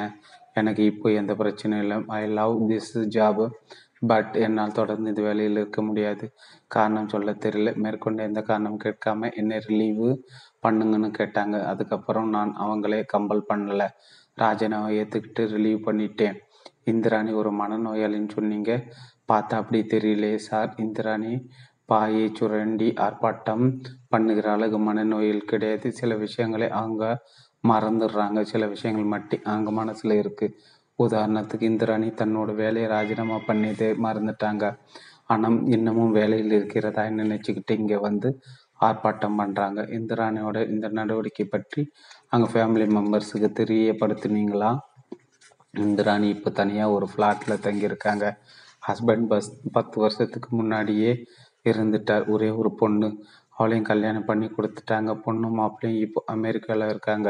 எனக்கு இப்போ எந்த பிரச்சனையும் இல்லை. I love this job but என்னால் தொடர்ந்து இது வேலையில் இருக்க முடியாது. காரணம் சொல்ல தெரியல. மேற்கொண்டு எந்த காரணம் கேட்காம என்னை ரிலீவு பண்ணுங்கன்னு கேட்டாங்க. அதுக்கப்புறம் நான் அவங்களே கம்பல் பண்ணலை. ராஜினாவை ஏற்றுக்கிட்டு ரிலீவ் பண்ணிட்டேன். இந்திராணி ஒரு மனநோயாளின்னு சொன்னீங்க, பார்த்தா அப்படி தெரியலையே சார். இந்திராணி பாயை சுரண்டி ஆர்ப்பாட்டம் பண்ணுகிற அழகு மனநோயில் கிடையாது. சில விஷயங்களை அவங்க மறந்துடுறாங்க, சில விஷயங்கள் மட்டும் அவங்க மனசில் இருக்குது. உதாரணத்துக்கு இந்திராணி தன்னோட வேலையை ராஜினாமா பண்ணியதே மறந்துட்டாங்க. ஆனால் இன்னமும் வேலையில் இருக்கிறதா நினச்சிக்கிட்டு இங்கே வந்து ஆர்ப்பாட்டம் பண்ணுறாங்க. இந்திராணியோட இந்த நடவடிக்கை பற்றி அவங்க ஃபேமிலி மெம்பர்ஸுக்கு தெரியப்படுத்தினீங்களா? இந்திராணி இப்போ தனியாக ஒரு ஃப்ளாட்டில் தங்கியிருக்காங்க. ஹஸ்பண்ட் 10 வருஷத்துக்கு முன்னாடியே இருந்துட்டார். ஒரே ஒரு பொண்ணு, அவளையும் கல்யாணம் பண்ணி கொடுத்துட்டாங்க. பொண்ணும் மாப்பிள்ளையும் இப்போ அமெரிக்காவில் இருக்காங்க.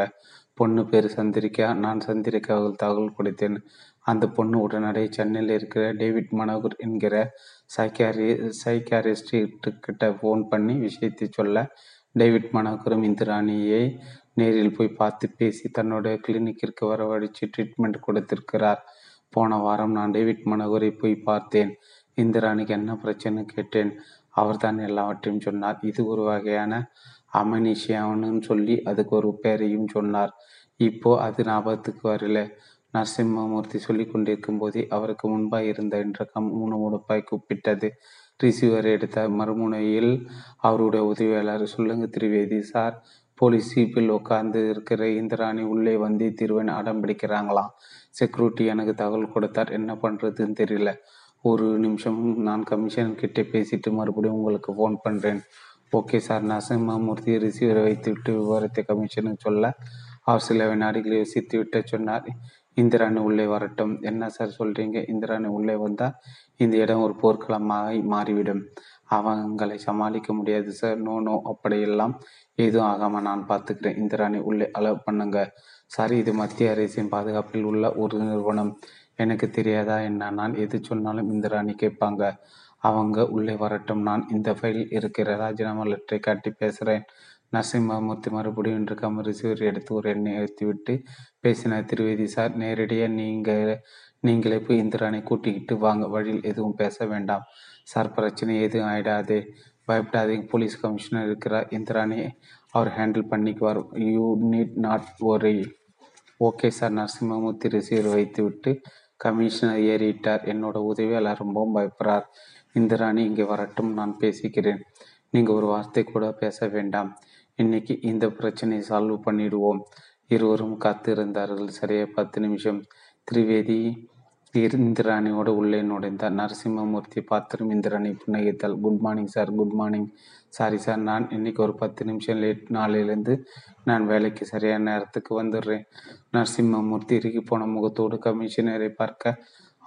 பொண்ணு பேர் சந்திரிகா. நான் சந்திரிகாவுக்கு தகவல் கொடுத்தேன். அந்த பொண்ணு உடனடியாக சென்னையில் இருக்கிற டேவிட் மனோகர் என்கிற சைக்காரிஸ்ட்கிட்ட ஃபோன் பண்ணி விஷயத்தை சொல்ல, டேவிட் மனோகரும் இந்திராணியை நேரில் போய் பார்த்து பேசி தன்னுடைய கிளினிக்கிற்கு வரவழைச்சு ட்ரீட்மெண்ட் கொடுத்திருக்கிறார். போன வாரம் நான் டேவிட் மனோகரை போய் பார்த்தேன். இந்திராணிக்கு என்ன பிரச்சனை கேட்டேன். அவர் தான் எல்லாவற்றையும் சொன்னார். இது ஒரு வகையான அமனிஷியான்னு சொல்லி அதுக்கு ஒரு பேரையும் சொன்னார். இப்போ அது ஞாபகத்துக்கு வரல. நரசிம்மூர்த்தி சொல்லி கொண்டிருக்கும் போதே அவருக்கு முன்பாய் இருந்த இன்டர்கம் முணுமுணுப்பாய் கூப்பிட்டது. ரிசீவர் எடுத்த மறுமுனையில் அவருடைய உதவியாளர், சொல்லுங்க திரிவேதி சார், போலீஸ் ஜீப்பில் உட்கார்ந்து இருக்கிற இந்திராணி உள்ளே வந்து திருவன் அடம் பிடிக்கிறாங்களாம். செக்யூரிட்டி எனக்கு தகவல் கொடுத்தார். என்ன பண்ணுறதுன்னு தெரியல. ஒரு நிமிஷம், நான் கமிஷன்கிட்ட பேசிட்டு மறுபடியும் உங்களுக்கு ஃபோன் பண்ணுறேன். Okay sir. நரசிம்மூர்த்தி ரிசீவரை வைத்துவிட்டு விவரத்தை கமிஷனுக்கு சொல்ல, அவர் சில வினாடிகளை யோசித்து விட்டு சொன்னார், இந்திராணி உள்ளே வரட்டும். என்ன சார் சொல்கிறீங்க? இந்திராணி உள்ளே வந்தால் இந்த இடம் ஒரு போர்க்களமாக மாறிவிடும். அவங்களை சமாளிக்க முடியாது சார். நோ அப்படியெல்லாம் எதுவும் ஆகாமல் நான் பார்த்துக்கிறேன். இந்திராணி உள்ளே அலோவ் பண்ணுங்க சார். இது மத்திய அரசின் பாதுகாப்பில் உள்ள ஒரு நிறுவனம். எனக்கு தெரியாதா என்ன? நான் எது சொன்னாலும் இந்திராணி கேட்பாங்க. அவங்க உள்ளே வரட்டும். நான் இந்த ஃபைல் இருக்கிற ராஜினாமா லெட்டரை காட்டி பேசுகிறேன். நரசிம்மூர்த்தி மறுபடியும் இன்று கமரிசூர் எடுத்து ஒரு எண்ணை ஏற்றிவிட்டு பேசினார். திரிவேதி சார், நேரடியாக நீங்களே போய் இந்திராணி கூட்டிக்கிட்டு வாங்க. வழியில் எதுவும் பேச வேண்டாம் சார். பிரச்சனை எதுவும் ஆகிடாதே, பயப்படாதீங்க. போலீஸ் கமிஷனர் இருக்கிறார். இந்திராணி அவர் ஹேண்டில் பண்ணிக்குவார். You need not worry. Okay sir. Narasimhamurthy receiver வைத்துவிட்டு கமிஷனர் ஏறிட்டார். என்னோட உதவியாளர் ரொம்பவும் பயப்படுறார். இந்திராணி இங்கே வரட்டும், நான் பேசிக்கிறேன். நீங்கள் ஒரு வார்த்தை கூட பேச வேண்டாம். இன்னைக்கு இந்த பிரச்சனையை சால்வ் பண்ணிடுவோம். இருவரும் காத்து இருந்தார்கள். சரியா 10 நிமிஷம். திரிவேதி இந்திராணியோடு உள்ளே நுழைந்தார். நரசிம்மூர்த்தி பாத்திரம் இந்திராணி புன்னகைத்தாள். Good morning sir. Good morning. Sorry sir, நான் இன்னைக்கு ஒரு 10 நிமிஷம் லேட். நாளிலிருந்து நான் வேலைக்கு சரியான நேரத்துக்கு வந்துடுறேன். நரசிம்மூர்த்தி இறுக்கி போன முகத்தோடு கமிஷனரை பார்க்க,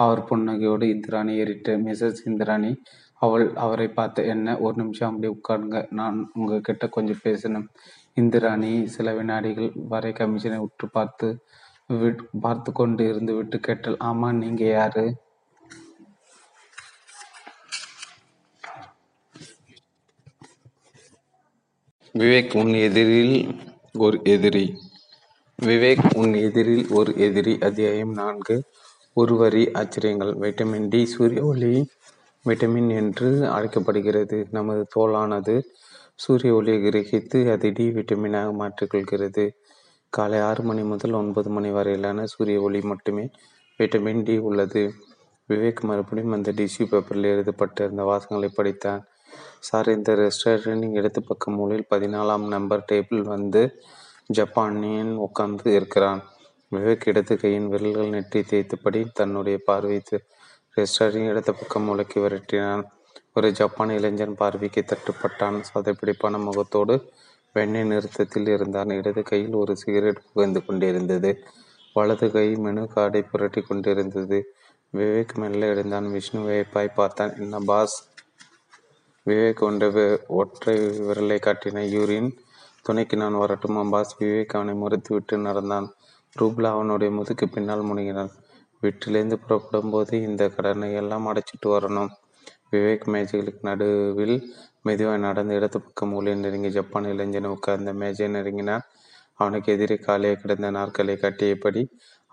அவர் புன்னகையோடு இந்திராணி ஏறிட்டு, மிஸ்ஸஸ் இந்திராணி. அவரை பார்த்த, என்ன ஒரு நிமிஷம் அப்படியே உட்காருங்க, நான் உங்ககிட்ட கொஞ்சம் பேசணும். இந்திராணி சில வினாடிகள் வரை கமிஷனை உற்று பார்த்து கொண்டு இருந்து விட்டு கேட்டால், ஆமா நீங்க யாரு? விவேக் உன் எதிரில் ஒரு எதிரி. விவேக் உன் எதிரில் ஒரு எதிரி. அத்தியாயம் 4. ஒரு வரி ஆச்சரியங்கள். வைட்டமின் டி சூரிய ஒளி வைட்டமின் என்று அழைக்கப்படுகிறது. நமது தோலானது சூரிய ஒளியை கிரகித்து அதை டி விட்டமினாக மாற்றிக்கொள்கிறது. காலை 6 மணி முதல் 9 மணி வரையிலான சூரிய ஒளி மட்டுமே வைட்டமின் டி உள்ளது. விவேக் மறுபடியும் அந்த டிஷ்யூ பேப்பரில் எழுதப்பட்டிருந்த வாசகங்களை படித்தான். சார், இந்த ரெஸ்டாரண்டின் இடத்து பக்கம் மூலையில் 14ஆம் நம்பர் டேபிள் வந்து ஜப்பானியன் உட்கார்ந்து இருக்கிறான். விவேக் இடது கையின் விரல்கள் நெற்றி தேய்த்தபடி தன்னுடைய பார்வைத்து ரெஸ்டாரண்டின் இடது பக்கம் மூளைக்கு விரட்டினான். ஒரு ஜப்பான் இளைஞன் பார்வைக்கு தட்டுப்பட்டான். சதைப்பிடிப்பான முகத்தோடு வெண்ணெய் நிறுத்தத்தில் இருந்தான். இடது கையில் ஒரு சிகரெட் புகைந்து கொண்டிருந்தது. வலது கை மெனு காடை புரட்டி கொண்டிருந்தது. விவேக் மெல்ல எழுந்தான். விஷ்ணு வியப்பாய் பார்த்தான். என்ன பாஸ்? விவேக் ஒற்றை விரலை காட்டின. யூரின் துணைக்கு நான் வரட்டுமா பாஸ்? விவேக் அவனை மறுத்துவிட்டு நடந்தான். ரூபலா அவனுடைய முதுக்கு பின்னால் முனிகிறான். வீட்டிலேருந்து புறப்படும் போது இந்த கடனை எல்லாம் அடைச்சிட்டு வரணும். விவேக் மேஜைகளுக்கு நடுவில் மெதுவாக நடந்த இடத்து பக்கம் மூலையை நெருங்கி ஜப்பான் இளைஞனை உட்கார்ந்த மேஜை நெருங்கினான். அவனுக்கு எதிரே காலையை கிடந்த நாற்காலியை கட்டியபடி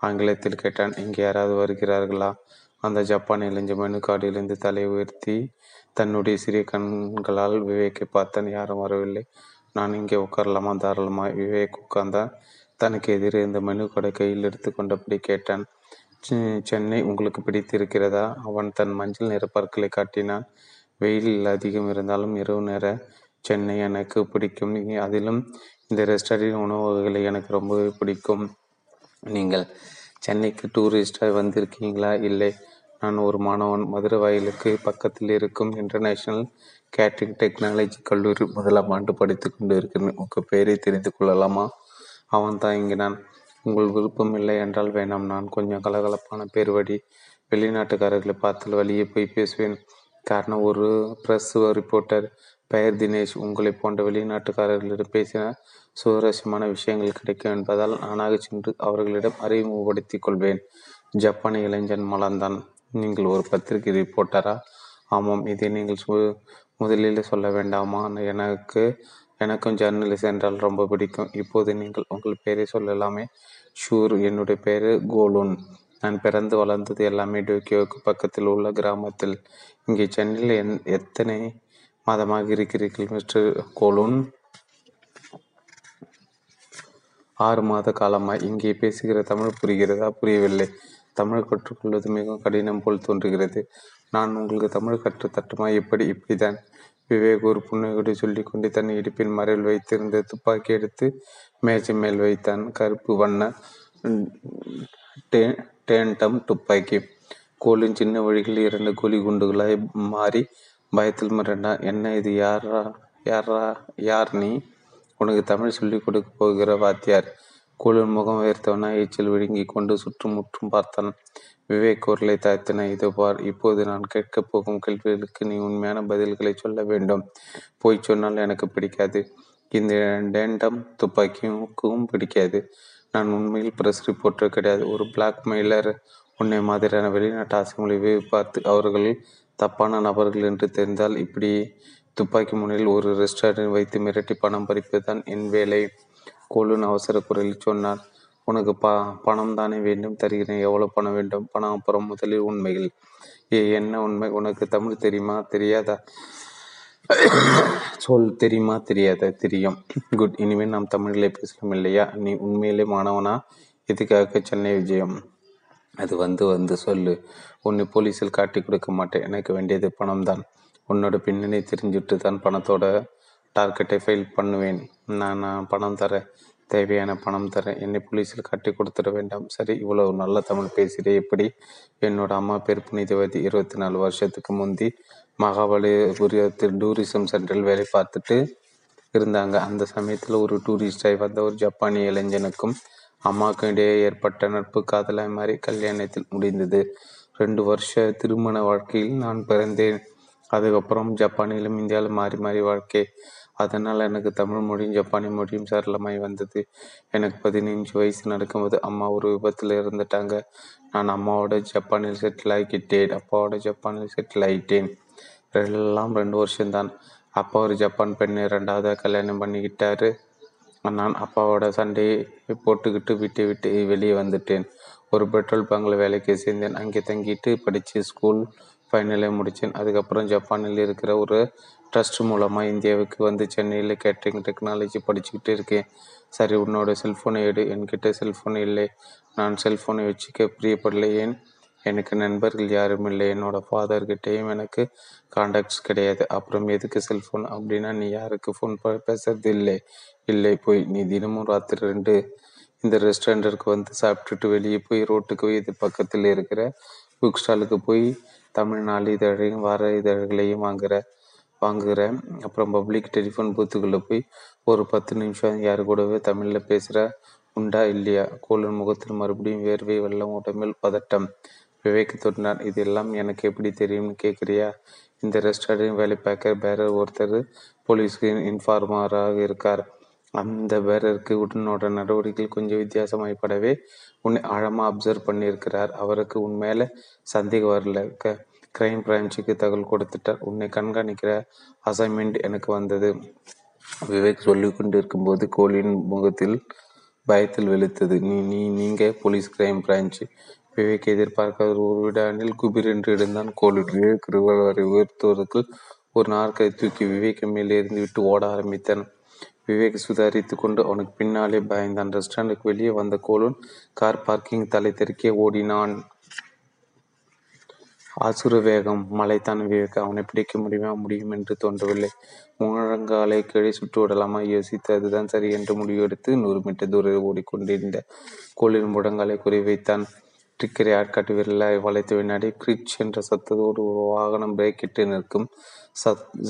ஆங்கிலத்தில் கேட்டான், இங்கே யாராவது வருகிறார்களா? அந்த ஜப்பான் இளைஞ மெனு கார்டிலிருந்து தலையை உயர்த்தி தன்னுடைய சிறிய கண்களால் விவேக்கை பார்த்தான். யாரும் வரவில்லை. நான் இங்கே உட்காரலாமா? தாராளமாக. விவேக் உட்கார்ந்தான். தனக்கு எதிரே இந்த மெனு கடை கையில் எடுத்து கொண்டபடி கேட்டான், சென்னை உங்களுக்கு பிடித்திருக்கிறதா? அவன் தன் மஞ்சள் நிற பற்களை காட்டினான். வெயிலில் அதிகம் இருந்தாலும் இரவு நேர சென்னை எனக்கு பிடிக்கும். அதிலும் இந்த ரெஸ்டாரண்ட் உணவுகளை எனக்கு ரொம்பவே பிடிக்கும். நீங்கள் சென்னைக்கு டூரிஸ்டாக வந்திருக்கீங்களா? இல்லை, நான் ஒரு மாணவன். மதுரை வாயிலுக்கு பக்கத்தில் இருக்கும் இன்டர்நேஷ்னல் கேட்ரிங் டெக்னாலஜி கல்லூரி 1ஆம் ஆண்டு படித்து கொண்டு இருக்கிறேன். உங்கள் பேரை தெரிந்து கொள்ளலாமா? அவன் தாங்கினான். உங்கள் விருப்பம் இல்லை என்றால் வேணாம். நான் கொஞ்சம் கலகலப்பான பேர் வழி வெளிநாட்டுக்காரர்களை பார்த்தால் வழியே போய் பேசுவேன். காரணம், ஒரு ப்ரெஸ் ரிப்போர்ட்டர் பெயர் தினேஷ் உங்களை போன்ற வெளிநாட்டுக்காரர்களிடம் பேசின சுவாரஸ்யமான விஷயங்கள் கிடைக்கும் என்பதால் நானாக சென்று அவர்களிடம் அறிமுகப்படுத்திக் கொள்வேன். ஜப்பானிய இளைஞன் மலர்ந்தான். நீங்கள் ஒரு பத்திரிகை ரிப்போர்ட்டரா? ஆமாம். இதை நீங்கள் முதலில் சொல்ல வேண்டாமா? எனக்கும் ஜர்னலிஸ்ட் என்றால் ரொம்ப பிடிக்கும். இப்போது நீங்கள் உங்கள் பேரை சொல்லலாமே. ஷூர், என்னுடைய பேர் கோலூன். நான் பிறந்து வளர்ந்தது எல்லாமே டோக்கியோவுக்கு பக்கத்தில் உள்ள கிராமத்தில். இங்கே சென்னையில் எத்தனை மாதமாக இருக்கிறீர்கள் மிஸ்டர் கோலூன்? 6 மாத காலமாக. இங்கே பேசுகிற தமிழ் புரிகிறதா? புரியவில்லை. தமிழ் கற்றுக்கொள்வது மிகவும் கடினம் போல் தோன்றுகிறது. நான் உங்களுக்கு தமிழ் கற்று தட்டுமா? எப்படி? இப்படிதான். விவேக் ஒரு புன்னகையோடு சொல்லிக்கொண்டு தன் இடுப்பின் மறைவில் வைத்திருந்த துப்பாக்கி எடுத்து மேஜை மேல் வைத்தான். கருப்பு வண்ண டேண்டம் துப்பாக்கி. கோலின் சின்ன வழிகளில் 2 கோலி குண்டுகளாய் மாறி பயத்தில் மிரண்டா. என்ன இது? யார் நீ? உனக்கு தமிழ் சொல்லிக் கொடுக்க போகிற வாத்தியார்? கோலின் முகம் உயர்த்தவனா எச்சில் விழுங்கி கொண்டு சுற்றுமுற்றும் பார்த்தான். விவேக் குரலை தாழ்த்தின. இதோ பார், இப்போது நான் கேட்கப் போகும் கேள்விகளுக்கு நீ உண்மையான பதில்களை சொல்ல வேண்டும். போய் சொன்னால் எனக்கு பிடிக்காது. இந்த டேண்டம் துப்பாக்கியும் பிடிக்காது. நான் உண்மையில் ப்ரெஸ் ரிப்போர்ட்டர் கிடையாது. ஒரு பிளாக் மெயிலர். உன்னை மாதிரியான வெளிநாட்டு ஆசைகளை பார்த்து அவர்கள் தப்பான நபர்கள் என்று தெரிந்தால் இப்படி துப்பாக்கி முனையில் ஒரு ரெஸ்டாரண்ட் வைத்து மிரட்டி பணம் பறிப்பது தான் என் வேலை. கோலூன் அவசர குரலில் சொன்னார். உனக்கு பணம் தானே வேண்டும்? தருகிறேன். எவ்வளோ பணம் வேண்டும்? பணம் அப்புறம், முதலில் உண்மைகள். என்ன உண்மை? உனக்கு தமிழ் தெரியுமா? தெரியாதா? சொல். தெரியுமா? தெரியாதா? தெரியும். குட். இனிமேல் நாம் தமிழிலே பேசலாம், இல்லையா? நீ உண்மையிலே மாணவனா? இதுக்காக சென்னை விஜயம். அது வந்து சொல்லு. உன்னை போலீஸில் காட்டி கொடுக்க மாட்டேன். எனக்கு வேண்டியது பணம் தான். உன்னோட பின்னணி தெரிஞ்சுட்டு தான் பணத்தோட டார்கெட்டை ஃபைல் பண்ணுவேன். நான் பணம் தரேன், தேவையான பணம் தரேன். என்னை போலீஸில் காட்டி கொடுத்துட வேண்டாம். சரி, இவ்வளவு நல்ல தமிழ் பேசுகிறே எப்படி? என்னோட அம்மா பேர் புனிதவதி. 24 வருஷத்துக்கு முந்தி மகாபலிபுரத்தில் டூரிசம் சென்டரில் வேலை பார்த்துட்டு இருந்தாங்க. அந்த சமயத்தில் ஒரு டூரிஸ்டாய் வந்த ஒரு ஜப்பானிய இளைஞனுக்கும் அம்மாவுக்கும் இடையே ஏற்பட்ட நட்பு காதலாய் மாறி கல்யாணத்தில் முடிந்தது. 2 வருஷ திருமண வாழ்க்கையில் நான் பிறந்தேன். அதுக்கப்புறம் ஜப்பானிலும் இந்தியாவிலும் மாறி மாறி வாழ்க்கை. அதனால் எனக்கு தமிழ் மொழியும் ஜப்பானிய மொழியும் சரளமாய் வந்தது. எனக்கு 15 வயசு நடக்கும்போது அம்மா ஒரு விபத்தில் இருந்துட்டாங்க. நான் அம்மாவோட ஜப்பானில் செட்டில் ஆகிக்கிட்டேன். அப்பாவோட ஜப்பானில் செட்டில் ஆகிட்டேன். எல்லாம் 2 வருஷம்தான். அப்பா ஒரு ஜப்பான் பெண்ணை 2ஆவதாக கல்யாணம் பண்ணிக்கிட்டாரு. நான் அப்பாவோட சண்டையை போட்டுக்கிட்டு விட்டு விட்டு வெளியே வந்துட்டேன். ஒரு பெட்ரோல் பங்கில் வேலைக்கு சேர்ந்தேன். அங்கே தங்கிட்டு படித்து ஸ்கூல் ஃபைனலே முடித்தேன். அதுக்கப்புறம் ஜப்பானில் இருக்கிற ஒரு ட்ரஸ்ட் மூலமாக இந்தியாவுக்கு வந்து சென்னையில் கேட்ரிங் டெக்னாலஜி படிச்சுக்கிட்டு இருக்கேன். சரி, உன்னோட செல்ஃபோனை எடு. என்கிட்ட செல்ஃபோன் இல்லை. நான் செல்ஃபோனை வச்சுக்க பிரியப்படலை. ஏன்? எனக்கு நண்பர்கள் யாரும் இல்லை. என்னோடய ஃபாதர்கிட்டையும் எனக்கு கான்டாக்ட்ஸ் கிடையாது. அப்புறம் எதுக்கு செல்ஃபோன்? அப்படின்னா நீ யாருக்கு ஃபோன் பேசுறது இல்லை இல்லை போய் நீ தினமும் ராத்திரி 2 இந்த ரெஸ்டாரண்ட்டிற்கு வந்து சாப்பிட்டுட்டு வெளியே போய் ரோட்டுக்கு இது பக்கத்தில் இருக்கிற புக் ஸ்டாலுக்கு போய் தமிழ் நாள் இதழையும் வார இதழ்களையும் வாங்குகிறேன். அப்புறம் பப்ளிக் டெலிஃபோன் பூத்துக்குள்ளே போய் ஒரு 10 நிமிஷம் யார் கூடவே தமிழில் பேசுகிற உண்டா இல்லையா? கோலூன் முகத்தில் மறுபடியும் வேர்வை, வெள்ளம், உடம்பில் பதட்டம். விவேக் தொட்டினார். இதெல்லாம் எனக்கு எப்படி தெரியும்னு கேட்குறியா? இந்த ரெஸ்டாரண்ட் வேலை பார்க்க பேரர் ஒருத்தர் போலீஸுக்கு இன்ஃபார்மராக இருக்கார். அந்த பேரருக்கு உடனோட நடவடிக்கைகள் கொஞ்சம் வித்தியாசமாய்ப்படவே உன்னை ஆழமாக அப்சர்வ் பண்ணியிருக்கிறார். அவருக்கு உன் மேலே சந்தேகம் வரல. கிரைம் பிரான்ச்சுக்கு தகவல் கொடுத்துட்டார். உன்னை கண்காணிக்கிற அசைன்மெண்ட் எனக்கு வந்தது. விவேக் சொல்லிக்கொண்டு இருக்கும்போது கோலின் முகத்தில் பயத்தில் வெளுத்தது. நீங்கள் போலீஸ் கிரைம் பிரான்ச்சு. விவேக் எதிர்பார்க்காத ஒரு விடானில் குபிரென்று இடந்தான் கோலின். விவேக் ரிவால்வரை உயர்த்துவதற்கு ஒரு நாற்கை தூக்கி விவேக் மேலே இருந்து விட்டு ஓட ஆரம்பித்தான். விவேக் சுதாரித்து கொண்டு அவனுக்கு பின்னாலே பயந்தான். ரெஸ்டாரண்ட்டுக்கு வெளியே வந்த கோலூன் கார் பார்க்கிங் தலை தெறிக்க ஓடினான். அசுர வேகம். மலைத்தான் விவேக். அவனை பிடிக்க முடியுமா? முடியும் என்று தோன்றவில்லை. முழங்காலை கீழே சுட்டு விடலாமா யோசித்து அதுதான் சரி என்று முடிவெடுத்து 100 மீட்டர் தூரம் ஓடிக்கொண்டிருந்த கோலூன் முழங்காலை குறிவைத்தான். டிக்கரை ஆட்காட்டு விரலாய் வளைத்து வினாடி கிரிச் என்ற சத்தத்தோடு ஒரு வாகனம் பிரேக்கிட்டு நிற்கும்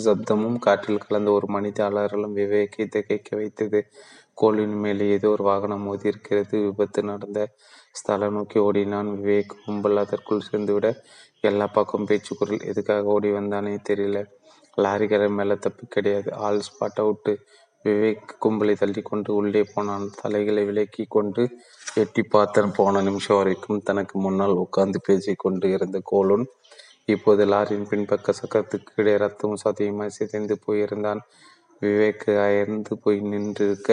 சப்தமும் காற்றில் கலந்த ஒரு மனித அலறலும் விவேக்கை திகைக்க வைத்தது. கோலின் மேலே ஏதோ ஒரு வாகனம் மோதி இருக்கிறது. விபத்து நடந்த ஸ்தலம் நோக்கி ஓடினான் விவேக். கும்பல் அதற்குள் சேர்ந்துவிட எல்லா பக்கம் பேச்சு குரல். எதுக்காக ஓடி வந்தானே தெரியல. லாரிக்காரன் மேலே தப்பு கிடையாது. All spot out. விவேக் கும்பலை தள்ளி கொண்டு உள்ளே போனான். தலைகளை விலக்கி கொண்டு எட்டி பார்த்தான். போன நிமிஷம் வரைக்கும் தனக்கு முன்னால் உட்கார்ந்து பேசி கொண்டு இருந்த கோலூன் இப்போது லாரியின் பின்பக்க சக்கரத்துக்கு இடையே ரத்தமும் சாத்தியமாய் சிதைந்து போயிருந்தான். விவேக் அயர்ந்து போய் நின்றிருக்க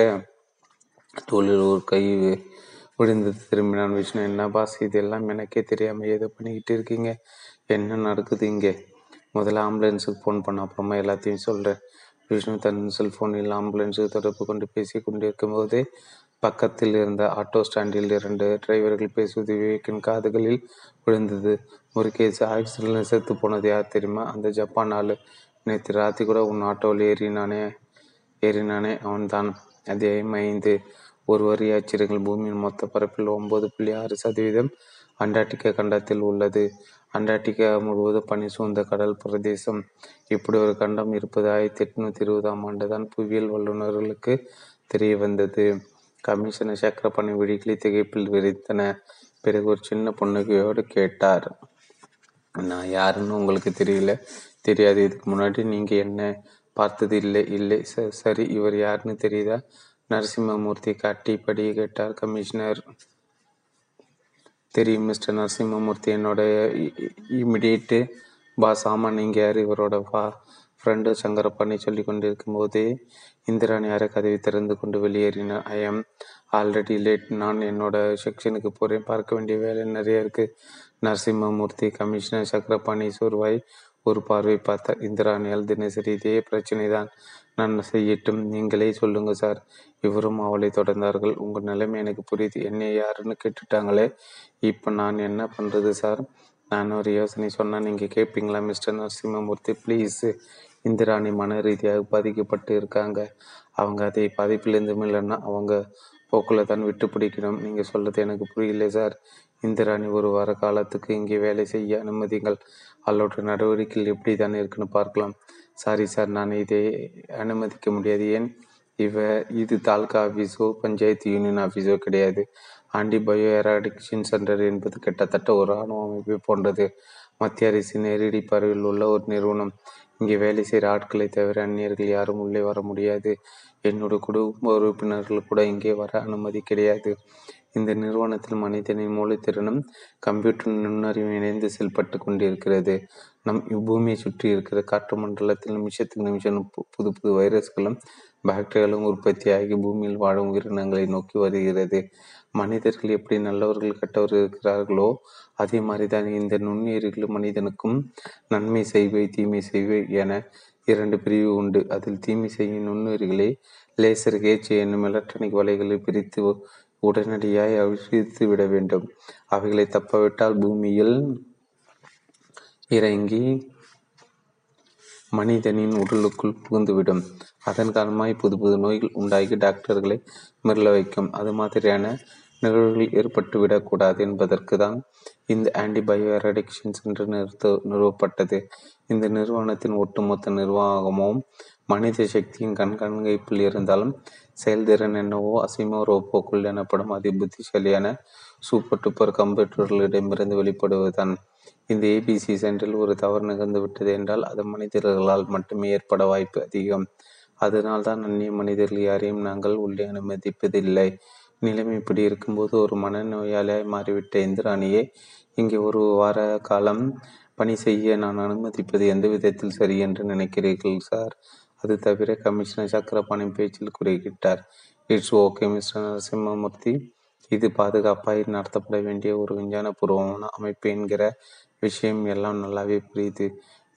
தோளில் ஒரு கை விழுந்தது. திரும்பினான் விஷ்ணு. என்ன பாஸ், இதெல்லாம் எனக்கே தெரியாமல் ஏதோ பண்ணிக்கிட்டு இருக்கீங்க? என்ன நடக்குது இங்கே? முதல்ல ஆம்புலன்ஸுக்கு ஃபோன் பண்ண, அப்புறமா எல்லாத்தையும் சொல்கிறேன். விஷ்ணு தன் செல்ஃபோனில் ஆம்புலன்ஸுக்கு தொடர்பு கொண்டு பேசி கொண்டிருக்கும்போதே பக்கத்தில் இருந்த ஆட்டோ ஸ்டாண்டில் 2 டிரைவர்கள் பேசுவது விவேக்கின் காதுகளில் விழுந்தது. ஒரு கேஸ் ஆக்சிடென்டில் செத்து போனது யார் தெரியுமா? அந்த ஜப்பான் ஆள். நேற்று ராத்திரி கூட உன் ஆட்டோவில் ஏறினானே அவன்தான். அதே 5 ஒரு வரி ஆச்சரியங்கள். பூமியின் மொத்த பரப்பில் 9.6% அண்டார்டிகா கண்டத்தில் உள்ளது. அண்டார்டிகா முழுவதும் பனி சூழ்ந்த கடல் பிரதேசம். இப்படி ஒரு கண்டம் இருப்பது 1820ஆம் ஆண்டு தான் புவியியல் வல்லுநர்களுக்கு தெரிய வந்தது. கமிஷனர் சக்கரபாணி விழிகளை திகைப்பில் விரித்தன. பிறகு ஒரு சின்ன புன்னகையோடு கேட்டார், நான் யாருன்னு உங்களுக்கு தெரியாது. இதுக்கு முன்னாடி நீங்கள் என்ன பார்த்தது இல்லை? இல்லை. சரி, இவர் யாருன்னு தெரியுதா? நரசிம்மூர்த்தி காட்டிப்படி கேட்டார் கமிஷனர். தெரியும் மிஸ்டர் நரசிம்மூர்த்தி, என்னோட இமிடியேட்டு பாஸ். ஆமாம், நீங்கள் யார்? இவரோட ஃப்ரெண்டு சங்கரப்பாணி சொல்லி கொண்டிருக்கும் போதே இந்திராணி யாரை கதவி திறந்து கொண்டு வெளியேறினார். I am already late. நான் என்னோட செக்ஷனுக்கு போகிறேன். பார்க்க வேண்டிய வேலை நிறைய இருக்குது. நரசிம்மூர்த்தி கமிஷனர் சக்கரபாணி சூர்வாய் ஒரு பார்வை பார்த்தார். இந்திராணியால் தினசரி இதே பிரச்சனை தான். நான் செய்யட்டும், நீங்களே சொல்லுங்கள் சார். இவரும் அவளை தொடர்ந்தார்கள். உங்கள் நிலைமை எனக்கு புரியுது. என்னை யாருன்னு கேட்டுட்டாங்களே, இப்போ நான் என்ன பண்ணுறது சார்? நான் ஒரு யோசனை சொன்னால் நீங்கள் கேட்பீங்களா மிஸ்டர் நரசிம்மூர்த்தி? ப்ளீஸு. இந்திராணி மன ரீதியாக பாதிக்கப்பட்டு இருக்காங்க. அவங்க அதை பாதிப்பிலிருந்து இல்லைன்னா அவங்க போக்கில் தான் விட்டு பிடிக்கணும். நீங்கள் சொல்கிறது எனக்கு புரியல சார். இந்திராணி ஒரு வார காலத்துக்கு இங்கே வேலை செய்ய அனுமதிங்கள். அவளோட நடவடிக்கைகள் எப்படி தானே இருக்குன்னு பார்க்கலாம். சாரி சார், நான் இதை அனுமதிக்க முடியாது. ஏன்? இது தாலுகா ஆஃபீஸோ பஞ்சாயத்து யூனியன் ஆஃபீஸோ கிடையாது. ஆண்டிபயோ எரடிக்கேஷன் சென்டர் என்பது கிட்டத்தட்ட ஒரு இராணுவ அமைப்பு போன்றது. மத்திய அரசு நேரடி பார்வையில் உள்ள ஒரு நிறுவனம். இங்கே வேலை செய்கிற ஆட்களை தவிர அந்நியர்கள் யாரும் உள்ளே வர முடியாது. என்னோட குடும்ப உறுப்பினர்கள் கூட இங்கே வர அனுமதி கிடையாது. இந்த நிறுவனத்தில் மனிதனின் மூளைத்திறனும் கம்ப்யூட்டர் நுண்ணறிவும் இணைந்து செயல்பட்டு கொண்டிருக்கிறது. நம் இப்பூமியை சுற்றி இருக்கிற காற்று மண்டலத்தில் நிமிஷத்துக்கு நிமிஷம் புது புது வைரஸ்களும் பாக்டீரியாலும் உற்பத்தியாகி பூமியில் வாழும் உயிரினங்களை நோக்கி வருகிறது. மனிதர்கள் எப்படி நல்லவர்கள் கட்டவர்கள் இருக்கிறார்களோ அதே மாதிரிதான் இந்த நுண்ணுயிர்களும் மனிதனுக்கும் நன்மை செய்வை தீமை செய்வை என இரண்டு பிரிவு உண்டு. அதில் தீமை செய்யும் நுண்ணுயிர்களை லேசர் கேஜ் என்னும் எலக்ட்ரானிக் வலைகளை பிரித்து உடனடியாய் அழித்து விட வேண்டும். அவைகளை தப்பவிட்டால் பூமியில் இறங்கி மனிதனின் உடலுக்குள் புகுந்துவிடும். அதன் காரணமாய் புது புது நோய்கள் உண்டாகி டாக்டர்களை மிரள வைக்கும். அது மாதிரியான நிகழ்வுகள் ஏற்பட்டுவிடக்கூடாது என்பதற்கு தான் இந்த ஆண்டிபயோ எரடிக்கேஷன் சென்டர் நிறுவப்பட்டது. இந்த நிறுவனத்தின் ஒட்டுமொத்த நிர்வாகமும் மனித சக்தியின் கண்காணிப்பில் இருந்தாலும் செயல்திறன் என்னவோ அல்சைமர் ரோபோக்குள் எனப்படும் அதி புத்திசாலியான சூப்பர் டூப்பர் கம்ப்யூட்டர்களிடமிருந்து வெளிப்படுவதுதான். இந்த ஏபிசி சென்டரில் ஒரு தவறு நிகழ்ந்து விட்டது என்றால் அது மனிதர்களால் மட்டுமே ஏற்பட வாய்ப்பு அதிகம். அதனால்தான் அந்நிய மனிதர்கள் யாரையும் நாங்கள் உள்ளே அனுமதிப்பதில்லை. நிலைமை இப்படி இருக்கும்போது ஒரு மனநோயாளியாய் மாறிவிட்ட இந்திராணியை இங்கே ஒரு வார காலம் பணி செய்ய நான் அனுமதிப்பது எந்த விதத்தில் சரி என்று நினைக்கிறீர்கள் சார்? அது தவிர கமிஷனர் சக்கரபாணி பேச்சில் குறுக்கிட்டார். இட்ஸ் ஓகே மிஸ்டர் நரசிம்மூர்த்தி, இது பாதுகாப்பாக நடத்தப்பட வேண்டிய ஒரு விஞ்ஞானபூர்வமான அமைப்பு என்கிற விஷயம் எல்லாம் நல்லாவே புரியுது.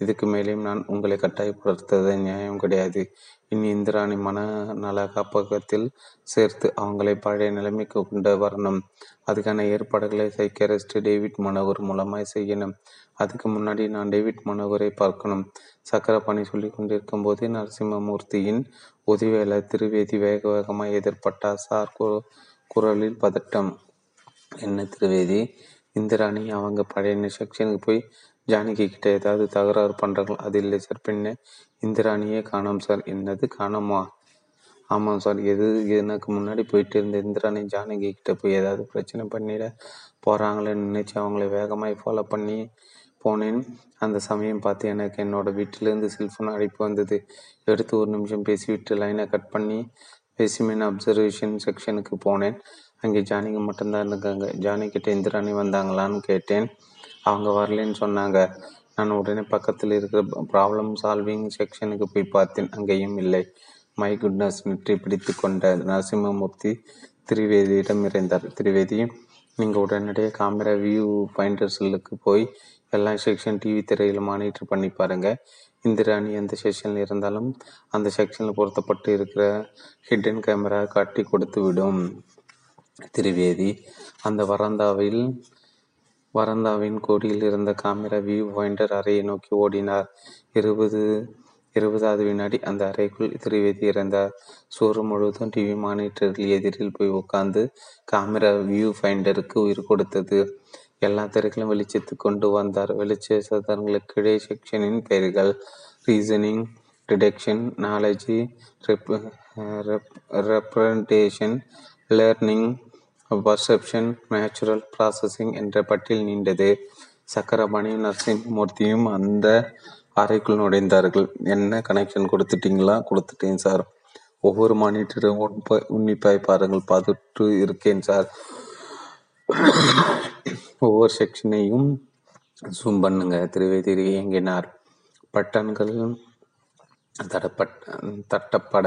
இதுக்கு மேலேயும் நான் உங்களை கட்டாயப்படுத்துவது நியாயம் கிடையாது. இனி இந்திராணி மனநல காப்பகத்தில் சேர்த்து அவங்களை பழைய நிலைமைக்கு கொண்டு வரணும். அதுக்கான ஏற்பாடுகளை சைக்காரிஸ்ட் டேவிட் மனோகர் மூலமாய் செய்யணும். அதுக்கு முன்னாடி நான் டேவிட் மனோகரை பார்க்கணும். சக்கரபாணி சொல்லி கொண்டிருக்கும் போதே நரசிம்மமூர்த்தியின் உதவியாளர் திரிவேதி வேக வேகமாக எதிர்பட்டா. சார், குரலில் பதட்டம். என்ன திரிவேதி? இந்திராணி அவங்க பழைய செக்ஷனுக்கு போய் ஜானிக்கு கிட்ட ஏதாவது தகராறு பண்ணுறாங்க. அது இல்லை சார். பின்ன இந்திராணியே காணோம் சார். என்னது காணோமா? ஆமாம் சார், எனக்கு முன்னாடி போயிட்டு இருந்த இந்திராணி ஜானகி கிட்ட போய் ஏதாவது பிரச்சனை பண்ணிட போகிறாங்களேன்னு நினச்சி அவங்கள வேகமாக ஃபாலோ பண்ணி போனேன். அந்த சமயம் பார்த்து எனக்கு என்னோடய வீட்டிலேருந்து செல்ஃபோன் அழைப்பு வந்தது. எடுத்து ஒரு நிமிஷம் பேசிவிட்டு லைனை கட் பண்ணி பேசிமேன் அப்சர்வேஷன் செக்ஷனுக்கு போனேன். அங்கே ஜானிக்கு மட்டும்தான் இருக்காங்க. ஜானிக்கிட்ட இந்திராணி வந்தாங்களான்னு கேட்டேன். அவங்க வரலன்னு சொன்னாங்க. நான் உடனே பக்கத்தில் இருக்கிற ப்ராப்ளம் சால்விங் செக்ஷனுக்கு போய் பார்த்தேன். அங்கேயும் இல்லை. மை குட்னஸ் நெற்றி பிடித்து கொண்ட நரசிம்மமூர்த்தி திரிவேதியிடம் இறைந்தார். திரிவேதி, நீங்கள் உடனடியாக கேமரா வியூ பாயிண்டர்ஸுக்கு போய் எல்லா செக்ஷன் டிவி திரையில் மானிட்டர் பண்ணி பாருங்கள். இந்திராணி எந்த செக்ஷனில் இருந்தாலும் அந்த செக்ஷனில் பொருத்தப்பட்டு இருக்கிற ஹிடன் கேமரா காட்டி கொடுத்து விடும். திரிவேதி அந்த வராந்தாவின் கோடியில் இருந்த கேமரா வியூ பாயிண்டர் அறையை நோக்கி ஓடினார். 20வது வினாடி அந்த அறைக்குள் திரிவேதி இறந்தார். சோறு முழுவதும் டிவி மானிட்டர்கள் எதிரில் போய் உட்கார்ந்து கேமரா வியூ பாயிண்டருக்கு உயிர் கொடுத்தது. எல்லா திரைகளும் வெளிச்சத்து கொண்டு வந்தார். வெளிச்ச சாதனங்களுக்கு இடையே செக்ஷனின் பெயர்கள் reasoning, detection, knowledge, representation, learning, perception, natural processing என்ற பட்டியல் நீண்டது. சக்கரபாணியும் நரசிம்மூர்த்தியும் அந்த அறைக்குள் நுழைந்தார்கள். என்ன கனெக்ஷன் கொடுத்துட்டீங்களா? கொடுத்துட்டேன் சார். ஒவ்வொரு மானிட்டரும் உன்னிப்பாய் பாருங்கள். பார்த்துட்டு இருக்கேன் சார். ஒவ்வொரு செக்ஷனையும் ஜூம் பண்ணுங்க. திரிவேதி இயங்கினார். பட்டன்கள் தட்டப்பட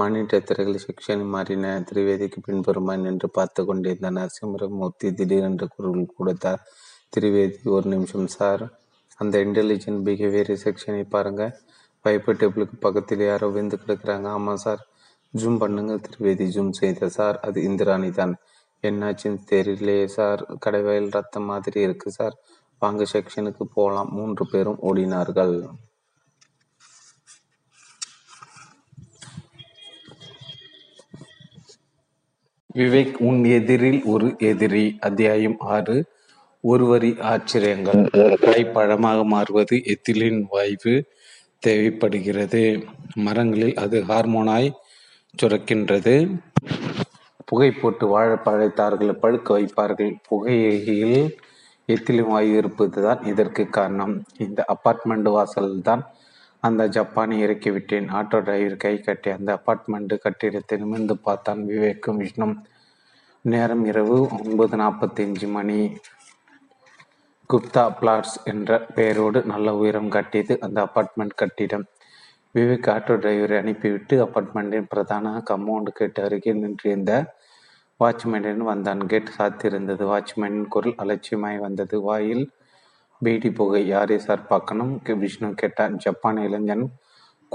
மானிட்டர் திரைகள் செக்ஷன் மாறின. திரிவேதிக்கு பின்புறமாய் நின்று பார்த்து கொண்டிருந்த நரசிம்மூர்த்தி திடீரென்று குரல் கொடுத்தார். திரிவேதி, ஒரு நிமிஷம் சார், அந்த இன்டெலிஜென்ட் பிஹேவியர் செக்ஷனை பாருங்கள். வைப்பர் டேபிளுக்கு பக்கத்தில் யாரோ விழுந்து கிடக்கிறாங்க. ஆமாம் சார், ஜூம் பண்ணுங்கள். திரிவேதி ஜூம் செய்த. சார், அது இந்திராணி தான். என்னாச்சுன்னு தெரியலையே சார். கடைவாயில் ரத்தம் மாதிரி இருக்குது சார். வாங்க செக்ஷனுக்கு போகலாம். 3 பேரும் ஓடினார்கள். விவேக், உன் எதிரில் ஒரு எதிரி. அத்தியாயம் 6, ஒருவரி ஆச்சரியங்கள். பழமாக மாறுவது எத்திலின் வாய்வு தேவைப்படுகிறது. மரங்களில் அது ஹார்மோனாய் சுரக்கின்றது. புகை போட்டு வாழைப்பழத்தார்கள் பழுக்க வைப்பார்கள். புகையில் எத்திலின் வாயு இருப்பதுதான் இதற்கு காரணம். இந்த அப்பார்ட்மெண்ட் வாசல் தான் அந்த ஜப்பானை இறக்கிவிட்டேன். ஆட்டோ டிரைவர் கை கட்டி அந்த அப்பார்ட்மெண்ட்டு கட்டிடத்தை நிமிர்ந்து பார்த்தான் விவேக்கும் விஷ்ணும். நேரம் இரவு 9:45 மணி. குப்தா பிளாட்ஸ் என்ற பெயரோடு நல்ல உயரம் கட்டியது அந்த அப்பார்ட்மெண்ட் கட்டிடம். விவேக் ஆட்டோ டிரைவரை அனுப்பிவிட்டு அப்பார்ட்மெண்ட்டின் பிரதான கம்பவுண்ட் கேட் அருகே நின்றிருந்த வாட்ச்மேனிடம் வந்தான். கேட் சாத்தியிருந்தது. வாட்ச்மேனின் குரல் அலட்சியமாய் வந்தது. வாயில் பீடி புகை. யாரே சார் பார்க்கணும்? விஷ்ணு கேட்டான். ஜப்பான் இளைஞன்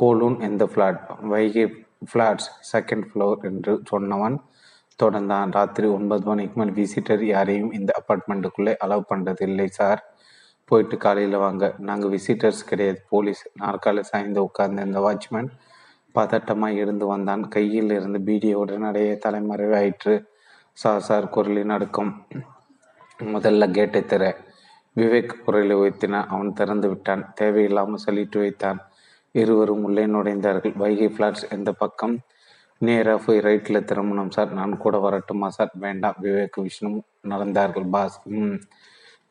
கோலூன். எந்த flat? Vaigai flats, second floor என்று சொன்னவன் தொடர்ந்தான். ராத்திரி 9 மணிக்கு மேல் விசிட்டர் யாரையும் இந்த அப்பார்ட்மெண்ட்டுக்குள்ளே அலோவ் பண்ணுறது இல்லை சார். போயிட்டு காலையில் வாங்க. நாங்கள் விசிட்டர்ஸ் கிடையாது, போலீஸ். நாற்காலி சாய்ந்து உட்கார்ந்து இந்த வாட்ச்மேன் பதட்டமாக எழுந்து வந்தான். கையில் இருந்து பீடியோட நிறைய தலைமறைவு ஆயிற்று. சார் சார் குரலில் நடக்கும். முதல்ல கேட்டை திற. விவேக் குரலை உயர்த்தினான். அவன் திறந்து விட்டான். தேவையில்லாமல் சொல்லிட்டு வைத்தான். இருவரும் உள்ளே நுழைந்தார்கள். வைகை பிளாட்ஸ் எந்த பக்கம்? நேராக போய் ரைட்டில் திரும்பணும் சார். நான் கூட வரட்டுமா சார்? வேண்டாம். விவேக் விஷ்ணு நடந்தார்கள். பாஸ்,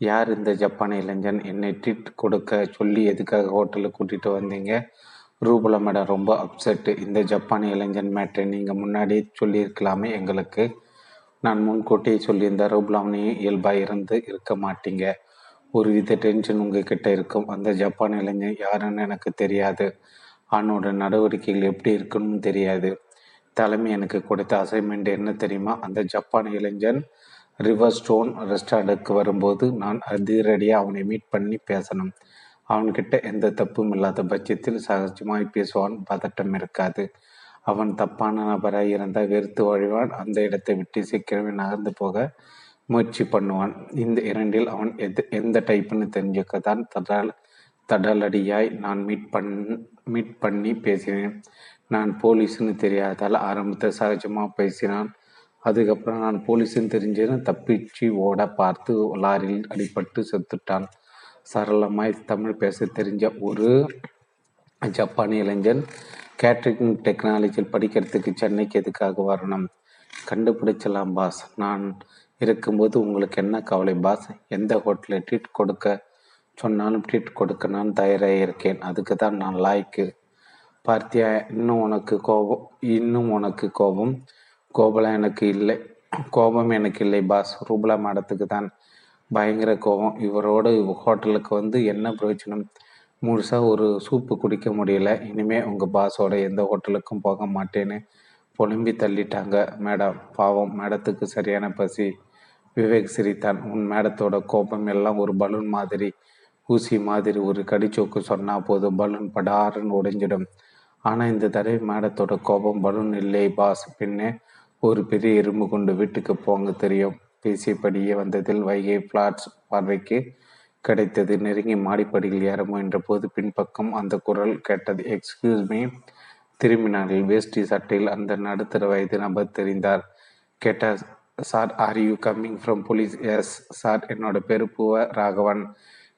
யார் இந்த ஜப்பானிய இளைஞன்? என்னை ட்ரீட் கொடுக்க சொல்லி எதுக்காக ஹோட்டலுக்கு கூட்டிகிட்டு வந்தீங்க? ரூபலா மேடம் ரொம்ப அப்செட்டு. இந்த ஜப்பானிய இளைஞன் மேட்டரை நீங்கள் முன்னாடியே சொல்லியிருக்கலாமே எங்களுக்கு. நான் முன்கூட்டியே சொல்லியிருந்தேன். ரூபலாமையும் இயல்பாக இருந்து இருக்க மாட்டீங்க. ஒரு வித டென்ஷன் உங்கள் கிட்டே இருக்கும். அந்த ஜப்பானிய இளைஞன் யாருன்னு எனக்கு தெரியாது. அவனோட நடவடிக்கைகள் எப்படி இருக்குன்னு தெரியாது. தலைமை எனக்கு கொடுத்த அசைன்மெண்ட் என்ன தெரியுமா? அந்த ஜப்பான் இளைஞன் ரிவர் ஸ்டோன் ரெஸ்டாரண்ட்டுக்கு வரும்போது நான் அதிரடியாக அவனை மீட் பண்ணி பேசணும். அவன்கிட்ட எந்த தப்பும் இல்லாத பட்சத்தில் சகஜமாய் பேசுவான். பதட்டம் இருக்காது. அவன் தப்பான நபராக இருந்தால் வெறுத்து வழிவான். அந்த இடத்தை விட்டு சீக்கிரமே நகர்ந்து போக முயற்சி பண்ணுவான். இந்த இரண்டில் அவன் எந்த டைப்புன்னு தெரிஞ்சுக்க தான் தடலடியாய் நான் மீட் பண்ணி பேசினேன். நான் போலீஸுன்னு தெரியாதால் ஆரம்பத்தை சகஜமாக பேசினான். அதுக்கப்புறம் நான் போலீஸுன்னு தெரிஞ்சேன்னு தப்பிச்சு ஓட பார்த்து லாரியில் அடிபட்டு செத்துட்டான். சரளமாய் தமிழ் பேச தெரிஞ்ச ஒரு ஜப்பானிய இளைஞன் கேட்ரிங் டெக்னாலஜியில் படிக்கிறதுக்கு சென்னைக்கு எதுக்காக வரணும்? கண்டுபிடிச்சலாம் பாஸ். நான் இருக்கும்போது உங்களுக்கு என்ன கவலை பாஸ்? எந்த ஹோட்டலில் ட்ரீட் கொடுக்க சொன்னாலும் ட்ரீட் கொடுக்க நான் தயாராக இருக்கேன். அதுக்கு தான் நான் லாய்க்கு. பார்த்தியா, இன்னும் உனக்கு கோபம்? கோபலாம் எனக்கு இல்லை. கோபம் எனக்கு இல்லை பாஸ். ரூபலா மேடத்துக்கு தான் பயங்கர கோபம். இவரோடு ஹோட்டலுக்கு வந்து என்ன பிரயோஜனம்? முழுசாக ஒரு சூப்பு குடிக்க முடியல. இனிமேல் உங்கள் பாஸோட எந்த ஹோட்டலுக்கும் போக மாட்டேன்னு புலம்பி தள்ளிட்டாங்க மேடம். பாவம் மேடத்துக்கு சரியான பசி. விவேக் சிரித்தான். உன் மேடத்தோட கோபம் எல்லாம் ஒரு பலூன் மாதிரி, ஊசி மாதிரி. ஒரு கடிச்சோக்கு சொன்னால் போதும் பலூன் படாருன்னு உடைஞ்சிடும். ஆனால் இந்த தடவை மேடத்தோட கோபம் பலூன் இல்லை பாஸ். பின்னே ஒரு பெரிய எறும்பு கொண்டு வீட்டுக்கு போங்க தெரியும். பேசியபடியே வந்ததில் வைகை பிளாட்ஸ் பார்வைக்கு கிடைத்தது. நெருங்கி மாடிப்படியில் ஏற முயன்ற போது பின்பக்கம் அந்த குரல் கேட்டது. Excuse me. திரும்பினார்கள். வேஷ்டி சட்டையில் அந்த நடுத்தர வயது நபர் தெரிந்தார். கேட்டார், sir are you coming from police? Yes sir, என்னோட பேர் பூவராகவன்.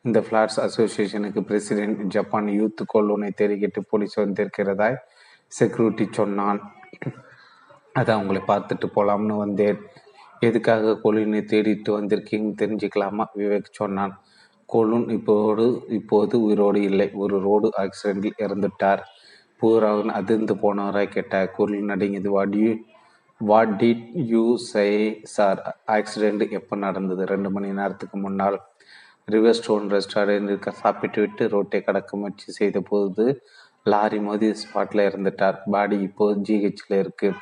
இந்த பிளாட்ஸ் அசோசியேஷனுக்கு பிரசிடென்ட். ஜப்பான் யூத் கோலூனை தேடிக்கிட்டு போலீஸ் வந்திருக்கிறதாய் செக்யூரிட்டி சொன்னான். அதை அவங்களை பார்த்துட்டு போகலாம்னு வந்தேன். எதுக்காக கோலூனை தேடிட்டு வந்திருக்கீங்கன்னு தெரிஞ்சுக்கலாமா? விவேக் சொன்னான். கோலூன் இப்போது உயிரோடு இல்லை. ஒரு ரோடு ஆக்சிடென்டில் இறந்துட்டார். பூராவன் அதிர்ந்து போனவராய் கேட்டார். கோலூன் நடுங்கியது. What did you say sir? Accident எப்போ நடந்தது? 2 மணி நேரத்துக்கு முன்னால் ரிவர் ஸ்டோன் ரெஸ்டாரண்ட் சாப்பிட்டுவிட்டு ரோட்டை கடக்க முயற்சி செய்த போது லாரி மோதி ஸ்பாட்டில் இருந்துட்டார். பாடி இப்போது ஜிஹெச்சில் இருக்குது.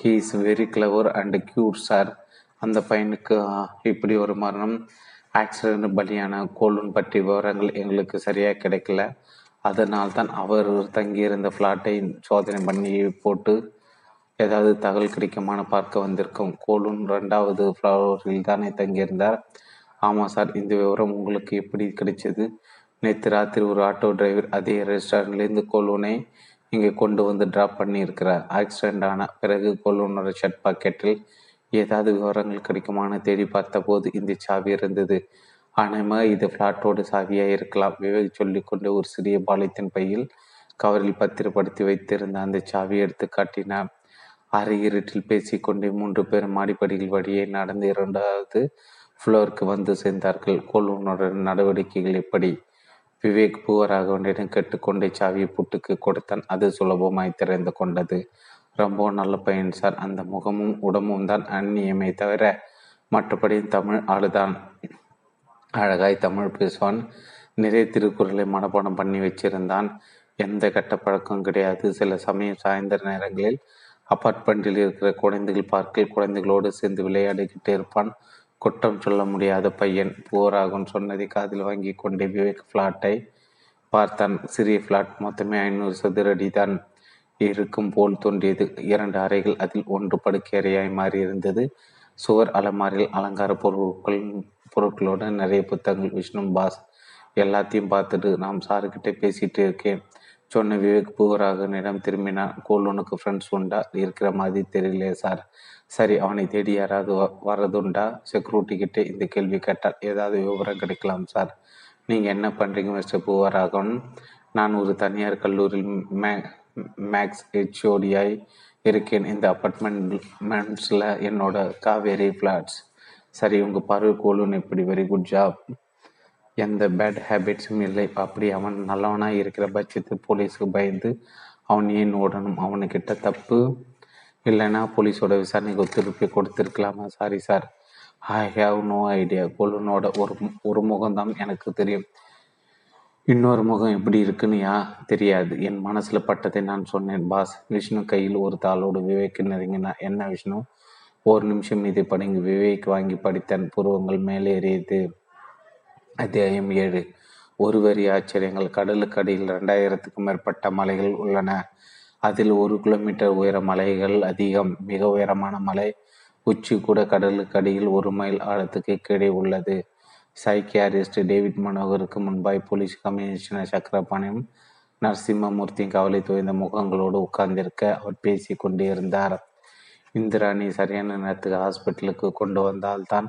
He is very clever and cute sir. அந்த பையனுக்கு இப்படி ஒரு மரணம் ஆக்சிடெண்ட் பலியான கோலூன் பற்றி விவரங்கள் எங்களுக்கு சரியாக கிடைக்கல. அதனால் தான் அவர் தங்கியிருந்த ஃப்ளாட்டை சோதனை பண்ணி போட்டு ஏதாவது தகவல் கிடைக்குமான பார்க்க வந்திருக்கோம். கோலூன் 2வது ஃப்ளோரில் தானே தங்கியிருந்தார்? ஆமாம் சார். இந்த விவரம் உங்களுக்கு எப்படி கிடைச்சது? நேற்று ராத்திரி ஒரு ஆட்டோ டிரைவர் அதே ரெஸ்டாரண்ட்லேருந்து கோலூனை இங்கே கொண்டு வந்து ட்ராப் பண்ணியிருக்கிறார். ஆக்சிடெண்ட் ஆன பிறகு கோலூனோட ஷர்ட் பாக்கெட்டில் ஏதாவது விவரங்கள் கிடைக்குமான்னு தேடி பார்த்தபோது இந்த சாவி இருந்தது. ஆனால் இது ஃப்ளாட்டோடு சாவியாக இருக்கலாம். விவேக் சொல்லிக்கொண்டு ஒரு சிறிய பாலித்தின் பையில் கவரில் பத்திரப்படுத்தி வைத்திருந்த அந்த சாவியை எடுத்து காட்டினார். அரை இருட்டில் பேசிக்கொண்டே 3 பேர் மாடிப்படிகள் வழியே நடந்து 2வது ஃப்ளோருக்கு வந்து சேர்ந்தார்கள். கோலூனோட நடவடிக்கைகள் எப்படி? விவேக் பூவராகவனிடம் கேட்டுக்கொண்டே சாவியை பூட்டுக்கு கொடுத்தான். அது சுலபமாய் திறந்து கொண்டது. ரொம்ப நல்ல பையன் சார். அந்த முகமும் உடம்பும் தான் அந்நியமே தவிர மற்றபடி தமிழ் ஆளுதான். அழகாய் தமிழ் பேசுவான். நிறைய திருக்குறளை மனப்பாடம் பண்ணி வச்சிருந்தான். எந்த கெட்ட பழக்கம் கிடையாது. சில சமயம் சாயந்தர நேரங்களில் அப்பார்ட்மெண்ட்டில் இருக்கிற குழந்தைகள் பார்க்கில் குழந்தைகளோடு சேர்ந்து விளையாடிக்கிட்டே இருப்பான். குற்றம் சொல்ல முடியாத பையன். பூவராகவன் சொன்னதை காதில் வாங்கி கொண்டே விவேக் ஃப்ளாட்டை பார்த்தான். சிறிய ஃப்ளாட், மொத்தமே 500 சதுரடி தான் இருக்கும் போல் தோன்றியது. 2 அறைகள், அதில் ஒன்று படுக்கையறையாய் மாறியிருந்தது. சுவர் அலமாரியில் அலங்கார பொருட்களோடு நிறைய புத்தகங்கள். விஷ்ணு பாஸ் எல்லாத்தையும் பார்த்துட்டு நாம் சாருக்கிட்டே பேசிகிட்டு இருக்கேன் சொன்ன விவேக் பூவராகவனிடம் திரும்பினான். கோலூனுக்கு ஃப்ரெண்ட்ஸ் உண்டா? இருக்கிற மாதிரி தெரியலையே சார். சரி, அவனை தேடி யாராவது வரதுண்டா? செக்யூரிட்டிக்கிட்டே இந்த கேள்வி கேட்டால் ஏதாவது விவரம் கிடைக்கலாம் சார். நீங்கள் என்ன பண்ணுறீங்க மிஸ்டர் பூவராகவன்? நான் ஒரு தனியார் கல்லூரியில் மேக்ஸ் ஹெச்ஓடியாய் இருக்கேன். இந்த அப்பார்ட்மெண்ட்ஸில் என்னோட காவேரி பிளாட்ஸ். சரி, உங்கள் பார்வை கோலூன் எப்படி? Very good job. எந்த பேட் ஹேபிட்ஸும் இல்லை. அப்படி அவன் நல்லவனாக இருக்கிற பட்சத்து போலீஸுக்கு பயந்து அவன் ஏன் ஓடணும்? அவனுக்கிட்ட தப்பு இல்லைன்னா போலீஸோட விசாரணைக்கு ஒத்துழைப்பை கொடுத்துருக்கலாமா? Sorry sir, I have no idea. கோலூனோட ஒரு முகம்தான் எனக்கு தெரியும். இன்னொரு முகம் எப்படி இருக்குன்னு தெரியாது. என் மனசில் பட்டதை நான் சொன்னேன் பாஸ். விஷ்ணு கையில் ஒரு தாளோடு விவேக்கு நெருங்கினா. என்ன விஷ்ணு? ஒரு நிமிஷம் இதை படிங்க. விவேக் வாங்கி படித்தான். புருவங்கள் மேலேறியது. அத்தியாயம் 7. ஒருவரி ஆச்சரியங்கள். கடலுக்கடியில் 2000க்கும் மேற்பட்ட மலைகள் உள்ளன. அதில் 1 கிலோமீட்டர் உயர மலைகள் அதிகம். மிக உயரமான மலை உச்சி கூட கடலுக்கடியில் 1 மைல் ஆழத்துக்கு கீழே உள்ளது. சைக்கியாரிஸ்ட் டேவிட் மனோகருக்கு முன்பாய் போலீஸ் கமிஷனர் சக்கரபாணியும் நரசிம்மூர்த்தியும் கவலை தோய்ந்த முகங்களோடு உட்கார்ந்திருக்க அவர் பேசி கொண்டே இருந்தார். இந்திராணி சரியான நேரத்துக்கு ஹாஸ்பிட்டலுக்கு கொண்டு வந்தால்தான்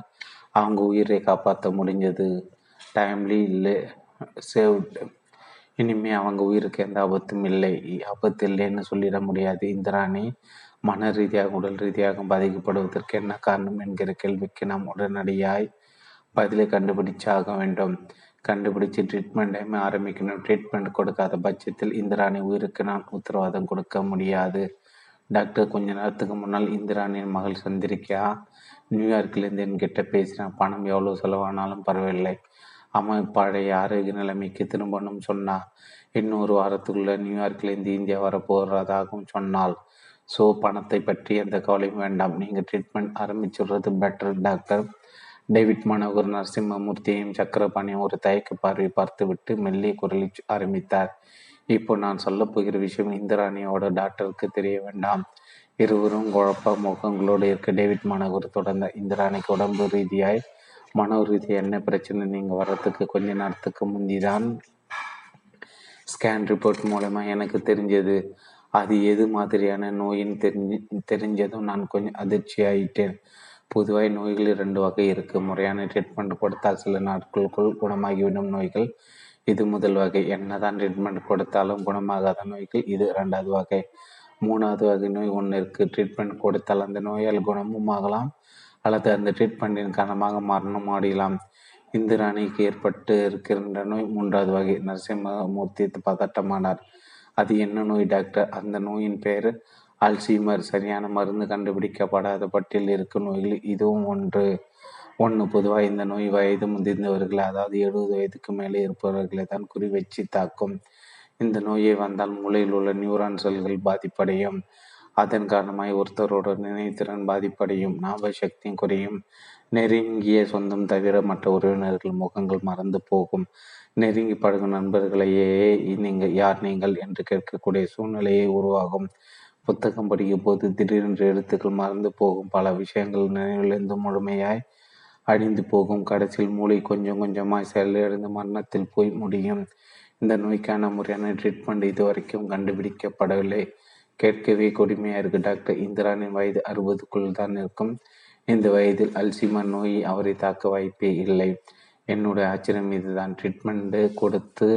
அவங்க உயிரை காப்பாற்ற முடிஞ்சது. டைம்லி இல்லை சேவ்ட். இனிமேல் அவங்க உயிருக்கு எந்த ஆபத்தும் இல்லை. ஆபத்து இல்லைன்னு சொல்லிட முடியாது. இந்திராணி மன ரீதியாக உடல் ரீதியாக பாதிக்கப்படுவதற்கு என்ன காரணம் என்கிற கேள்விக்கு நாம் உடனடியாய் பதிலை கண்டுபிடிச்சாக வேண்டும். கண்டுபிடிச்சு ட்ரீட்மெண்ட்டையுமே ஆரம்பிக்கணும். ட்ரீட்மெண்ட் கொடுக்காத பட்சத்தில் இந்திராணி உயிருக்கு நான் உத்தரவாதம் கொடுக்க முடியாது. டாக்டர், கொஞ்ச நேரத்துக்கு முன்னால் இந்திராணியின் மகள் சந்திரிகா நியூயார்க்லேருந்து என்கிட்ட பேசினான். பணம் எவ்வளோ செலவானாலும் பரவாயில்லை, அவன் பழைய ஆரோக்கிய நிலைமைக்கு திரும்பணும்னு சொன்னான். இன்னும் 1 வாரத்துக்குள்ளே நியூயார்க்லேருந்து இந்தியா வரப்போகிறதாகவும் சொன்னாள். ஸோ பணத்தை பற்றி எந்த கவலையும் வேண்டாம். நீங்கள் ட்ரீட்மெண்ட் ஆரம்பிச்சுடுறது பெட்டர் டாக்டர். டேவிட் மனோகர் நரசிம்மூர்த்தியையும் சக்கரபாணியும் ஒரு தயக்க பார்வை பார்த்துவிட்டு மெல்லிய குரலில் ஆரம்பித்தார். இப்போ நான் சொல்லப்போகிற விஷயம் இந்திராணியோட டாக்டருக்கு தெரிய வேண்டாம். இருவரும் குழப்ப முகங்களோடு இருக்க டேவிட் மனோகர் தொடர்ந்த. இந்திராணிக்கு உடம்பு ரீதியாய் மனோ ரீதியாக என்ன பிரச்சனை? நீங்கள் வர்றதுக்கு கொஞ்ச நேரத்துக்கு முந்திதான் ஸ்கேன் ரிப்போர்ட் மூலமாக எனக்கு தெரிஞ்சது. அது எது மாதிரியான நோயின்னு தெரிஞ்சதும் நான் கொஞ்சம் அதிர்ச்சியாயிட்டேன். பொதுவாக நோய்களில் 2 வகை இருக்குது. முறையான ட்ரீட்மெண்ட் கொடுத்தால் சில நாட்களுக்குள் குணமாகிவிடும் நோய்கள் இது முதல் வகை. என்ன தான் ட்ரீட்மெண்ட் கொடுத்தாலும் குணமாகாத நோய்கள் இது 2வது வகை. 3வது வகை நோய் ஒன்று இருக்குது. ட்ரீட்மெண்ட் கொடுத்தால் அந்த நோயால் குணமும் ஆகலாம் அல்லது அந்த ட்ரீட்மெண்ட்டின் காரணமாக மரணம் ஆடியலாம். இந்திராணிக்கு ஏற்பட்டு இருக்கின்ற நோய் 3வது வகை. நரசிம்மூர்த்தி பதட்டமானார். அது என்ன நோய் டாக்டர்? அந்த நோயின் பெயர் அல்சைமர். சரியான மருந்து கண்டுபிடிக்கப்படாத பட்டியல் இருக்கும் நோய்கள் இதுவும் ஒன்று. பொதுவாக இந்த நோய் வயது முதிர்ந்தவர்களை, அதாவது 70 வயதுக்கு மேலே இருப்பவர்களை தான் குறி வச்சு தாக்கும். இந்த நோயை வந்தால் மூளையில் உள்ள நியூரான் செல்கள் பாதிப்படையும். அதன் காரணமாய் ஒருத்தரோட நினைத்திறன் பாதிப்படையும், ஞாபக சக்தியும் குறையும். நெருங்கிய சொந்தம் தவிர மற்ற உறவினர்கள் முகங்கள் மறந்து போகும். நெருங்கி பழகும் நண்பர்களையே நீங்கள் யார் நீங்கள் என்று கேட்கக்கூடிய சூழ்நிலையை உருவாகும். புத்தகம் படிக்கும் போது திடீரென்று எழுத்துக்கள் மறந்து போகும். பல விஷயங்கள் நினைவிலிருந்து முழுமையாய் அழிந்து போகும். கடைசியில் மூளை கொஞ்சம் கொஞ்சமாய் செயலிழந்து மரணத்தில் போய் முடியும். இந்த நோய்க்கான முறையான ட்ரீட்மெண்ட் இதுவரைக்கும் கண்டுபிடிக்கப்படவில்லை. கேட்கவே கொடுமையாக இருக்குது டாக்டர். இந்திராணின் வயது 60க்குள் தான் இருக்கும். இந்த வயதில் அல்சைமர் நோய் அவரை தாக்க வாய்ப்பே இல்லை. என்னுடைய ஆச்சரியம் இதுதான். ட்ரீட்மெண்ட்டு கொடுத்து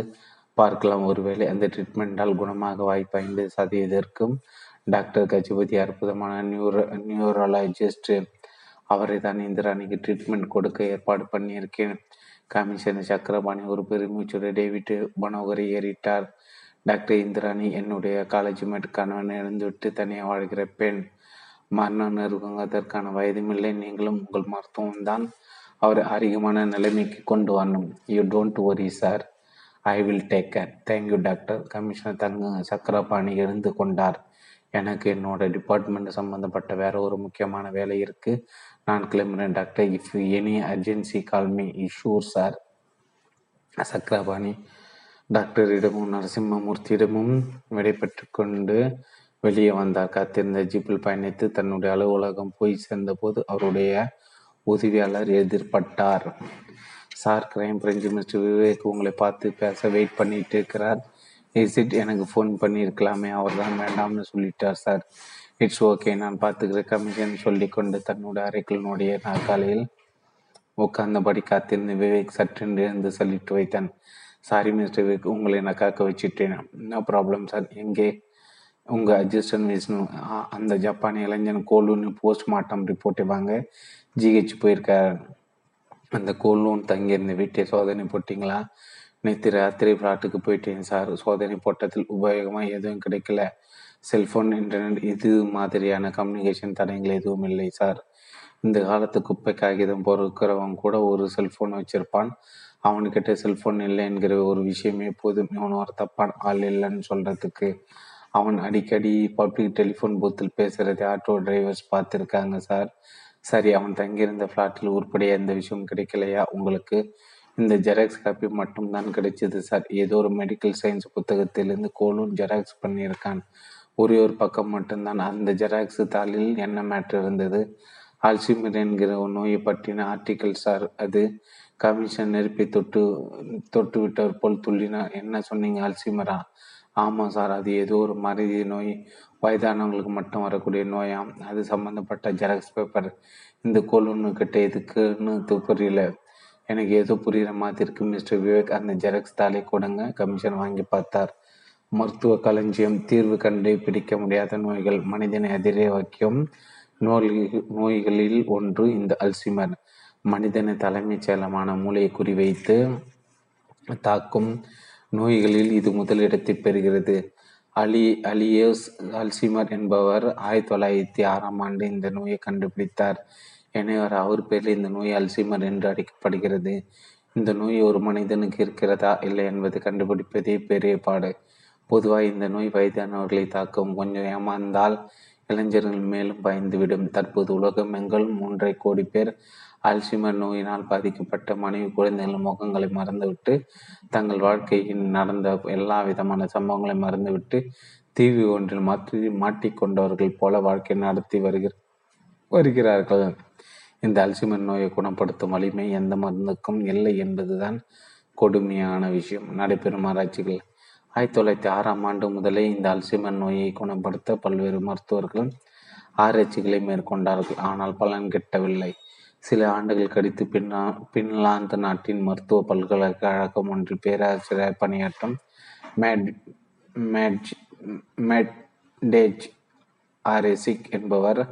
பார்க்கலாம். ஒருவேளை அந்த ட்ரீட்மெண்ட்டால் குணமாக வாய்ப்பு 50% இருக்கும். டாக்டர் கஜபதி அற்புதமான நியூரலாஜிஸ்ட்டு. அவரை தான் இந்திராணிக்கு ட்ரீட்மெண்ட் கொடுக்க ஏற்பாடு பண்ணியிருக்கேன். கமிஷனர் சக்கரபாணி ஒரு பெருமூச்சோடு டேவிட் மனோகரை ஏறிட்டார். டாக்டர் இந்திராணி என்னுடைய காலேஜ் மேட் கணவன் எழுந்துவிட்டு தனியாக வாழ்கிற பெண். மரணம் நெருங்க அதற்கான வயதுமில்லை. நீங்களும் உங்கள் மருத்துவம்தான் அவர் அதிகமான நிலைமைக்கு கொண்டு வரணும். You don't worry sir, I will take care. Thank you doctor. Commissioner Chakrapani எழுந்து கொண்டார். எனக்கு என்னோட டிபார்ட்மெண்ட் சம்மந்தப்பட்ட வேற ஒரு முக்கியமான வேலை இருக்குது, நான் கிளம்புறேன் doctor. If you any urgency call me. Sure sir. Chakrapani டாக்டரிடமும் நரசிம்மூர்த்தியிடமும் விடைபெற்று கொண்டு வெளியே வந்தார். காத்திருந்த ஜீப்பில் பயணித்து தன்னுடைய அலுவலகம் போய் சேர்ந்தபோது அவருடைய உதவியாளர் எதிர்பட்டார். Sir, crime branch mister Vivek உங்களை பார்த்து பேச வெயிட் பண்ணிட்டு இருக்கிறார். இசிட் எனக்கு ஃபோன் பண்ணியிருக்கலாமே, அவர் தான் வேண்டாம்னு சொல்லிட்டார் சார். இட்ஸ் ஓகே, நான் பார்த்துக்கிறேன் கமிஷன் சொல்லிக்கொண்டு தன்னுடைய அறைக்குள்ளுடைய நாற்காலியில் உட்கார்ந்தபடி காத்திருந்து விவேக் சற்றென்று எழுந்து சலிட்டு வைத்தான். சாரி மிஸ்டர் விவேக், உங்களை நான் காக்க வச்சுட்டேன். No problem sir. எங்கே உங்கள் அட்ஜிஸ்டன் விஷ்ணு? அந்த ஜப்பானிய இளைஞன் கோலூன் போஸ்ட்மார்ட்டம் ரிப்போர்ட்டை வாங்க ஜிஹெச் போயிருக்கார். அந்த கோலூன் தங்கியிருந்த வீட்டை சோதனை போட்டிங்களா? நேற்று ராத்திரி பிளாட்டுக்கு போயிட்டேன் சார். சோதனை போட்டத்தில் உபயோகமாக எதுவும் கிடைக்கல. செல்ஃபோன், இன்டர்நெட் இது மாதிரியான கம்யூனிகேஷன் தடங்கள் எதுவும் இல்லை சார். இந்த காலத்து குப்பை காகிதம் பொறுக்கிறவன் கூட ஒரு செல்ஃபோன் வச்சுருப்பான். அவனுக்கிட்ட செல்ஃபோன் இல்லை என்கிற ஒரு விஷயமே போதும் இவன் ஒரு தப்பான் ஆள் இல்லைன்னு சொல்கிறதுக்கு. அவன் அடிக்கடி பப்ளிக் டெலிஃபோன் பூத்தில் பேசுகிறதை ஆட்டோ டிரைவர்ஸ் பார்த்துருக்காங்க சார். சரி, அவன் தங்கியிருந்த ஃப்ளாட்டில் உருப்படியாக எந்த விஷயம் கிடைக்கலையா உங்களுக்கு? இந்த ஜெராக்ஸ் காப்பி மட்டும்தான் கிடைச்சிது சார். ஏதோ ஒரு மெடிக்கல் சயின்ஸ் புத்தகத்திலிருந்து கோலூன் ஜெராக்ஸ் பண்ணியிருக்கான். ஒரே ஒரு பக்கம் மட்டும்தான். அந்த ஜெராக்ஸ் தாளில் என்ன மேட்ரு இருந்தது? அல்சைமர் என்கிற ஒரு நோயை பற்றின ஆர்டிக்கல் சார். அது கமிஷன் நெருப்பை தொட்டு விட்டவர் போல் துள்ளினார். என்ன சொன்னீங்க, அல்சைமரா? ஆமாம் சார், அது ஏதோ ஒரு மருதி நோய், வயதானவங்களுக்கு மட்டும் வரக்கூடிய நோயாம். அது சம்மந்தப்பட்ட ஜெராக்ஸ் பேப்பர் இந்த கோலூன்கிட்ட எதுக்குன்னு புரியல. எனக்கு ஏதோ புரிகிற மாதிரி இருக்குது மிஸ்டர் விவேக். அந்த ஜெராக்ஸ் தாளை கொடுங்க. கமிஷன் வாங்கி பார்த்தார். மருத்துவ களஞ்சியம். தீர்வு கண்டு பிடிக்க முடியாத நோய்கள். மனிதனை அதிரே வைக்கும் நோய்களில் ஒன்று இந்த அல்சைமர். மனிதனை தலைமைச் செயலமான மூளையை குறிவைத்து தாக்கும் நோய்களில் இது முதலிடத்தை பெறுகிறது. அலியஸ் அல்சைமர் என்பவர் 1906 இந்த நோயை கண்டுபிடித்தார். எனவே அவர் பேரில் இந்த நோய் அல்சைமர் என்று அழைக்கப்படுகிறது. இந்த நோய் ஒரு மனிதனுக்கு இருக்கிறதா இல்லை என்பதை கண்டுபிடிப்பதே பெரிய பாடு. பொதுவாக இந்த நோய் வயதானவர்களை தாக்கும். கொஞ்சம் ஏமாந்தால் இளைஞர்கள் மேலும் பயந்துவிடும். தற்போது உலகம் எங்கும் 3.5 கோடி பேர் அல்சைமர் நோயினால் பாதிக்கப்பட்ட மனைவி குழந்தைகள் முகங்களை மறந்துவிட்டு தங்கள் வாழ்க்கையில் நடந்த எல்லா விதமான சம்பவங்களை மறந்துவிட்டு தீவு ஒன்றில் மாட்டிக்கொண்டவர்கள் போல வாழ்க்கை நடத்தி வருகிறார்கள். இந்த அல்சைமர் நோயை குணப்படுத்தும் வலிமை எந்த மருந்துக்கும் இல்லை என்பதுதான் கொடுமையான விஷயம். நடைபெறும் ஆராய்ச்சிகள். 1906 முதலே இந்த அல்சைமர் நோயை குணப்படுத்த பல்வேறு மருத்துவர்கள் ஆராய்ச்சிகளை மேற்கொண்டார்கள். ஆனால் பலன் கிட்டவில்லை. சில ஆண்டுகள் கழித்து பின்லாந்து நாட்டின் மருத்துவ பல்கலைக்கழகம் ஒன்றில் பேராசிரியர் பணியாற்றும் மேட்ஜ் ஆரேசிக் என்பவர்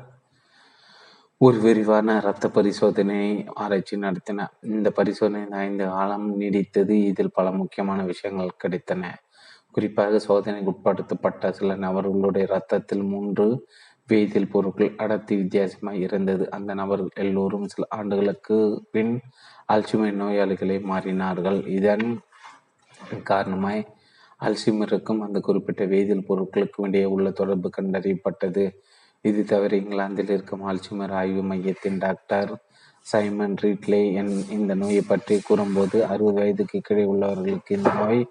ஒரு விரிவான இரத்த பரிசோதனையை ஆராய்ச்சி நடத்தினார். இந்த பரிசோதனை 5 காலம் நீடித்தது. இதில் பல முக்கியமான விஷயங்கள் கிடைத்தன. குறிப்பாக சோதனைக்கு உட்படுத்தப்பட்ட சில நபர்களுடைய இரத்தத்தில் 3 வேதியியல் பொருட்கள் அடர்த்தி வித்தியாசமாக இருந்தது. அந்த நபர்கள் எல்லோரும் சில ஆண்டுகளுக்கு பின் அல்சைமர் நோயாளிகளை மாறினார்கள். இதன் காரணமாய் அல்சைமருக்கும் அந்த குறிப்பிட்ட வேதியியல் பொருட்களுக்கும் இடையே உள்ள தொடர்பு கண்டறியப்பட்டது. இது தவிர இங்கிலாந்தில் இருக்கும் அல்சைமர் ஆய்வு மையத்தின் டாக்டர் சைமன் ரீட்லே இந்த நோயை பற்றி கூறும்போது 60 வயதுக்கு கீழே உள்ளவர்களுக்கு இந்த நோய்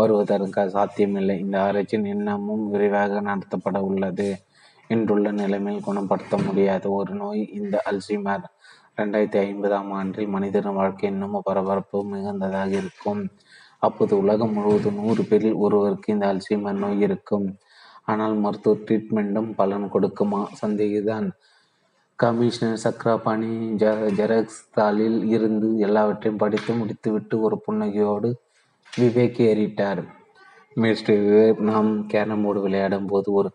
வருவதற்கு சாத்தியமில்லை. இந்த ஆராய்ச்சி இன்னமும் விரைவாக நடத்தப்பட உள்ளது. இன்றுள்ள நிலைமையில் குணப்படுத்த முடியாத ஒரு நோய் இந்த அல்சைமர். 2050 மனிதன வாழ்க்கை இன்னமும் பரபரப்பு மிகுந்ததாக இருக்கும். அப்போது உலகம் முழுவதும் 100 பேரில் ஒருவருக்கு இந்த அல்சைமர் நோய் இருக்கும். ஆனால் மருத்துவ ட்ரீட்மெண்ட்டும் பலன் கொடுக்குமா சந்தேகம்தான். கமிஷனர் சக்கரபாணி ஜெராக்ஸ் தாளில் இருந்து எல்லாவற்றையும் படித்து முடித்துவிட்டு ஒரு புன்னகையோடு விவேக் ஏறிட்டார். மிஸ்டர் விவேக், நாம் கேரம் போர்டு விளையாடும் போது ஒரு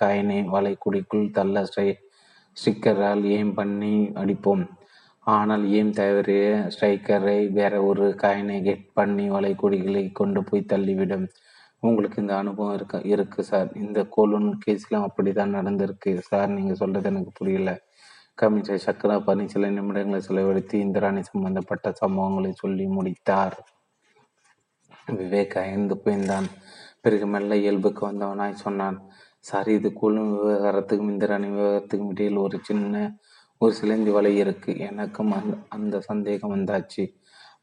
காயினை வளைக்குடிக்குள் தள்ள ஸ்ட்ரைக்கரால் ஏம் பண்ணி அடிப்போம். ஆனால் ஏம் தவிர ஸ்ட்ரைக்கரை வேற ஒரு காயினை கெட் பண்ணி வளைக்குடிகளை கொண்டு போய் தள்ளிவிடும். உங்களுக்கு இந்த அனுபவம் இருக்கு சார். இந்த கோலூன் கேஸ்லாம் அப்படி தான் நடந்திருக்கு சார். நீங்கள் சொல்கிறது எனக்கு புரியல. கமிஷனர் சக்கரபாணி சில நிமிடங்களை செலவழித்து இந்திராணி சம்பந்தப்பட்ட சம்பவங்களை சொல்லி முடித்தார். விவேக் அயர்ந்து போய்ந்தான். பிறகு மெல்ல இயல்புக்கு வந்தவனாய் சொன்னான், சார், இது கோலூன் விவகாரத்துக்கும் இந்திராணி விவகாரத்துக்கும் இடையில் ஒரு சிலந்தி வலை இருக்குது. எனக்கும் அந்த சந்தேகம் வந்தாச்சு.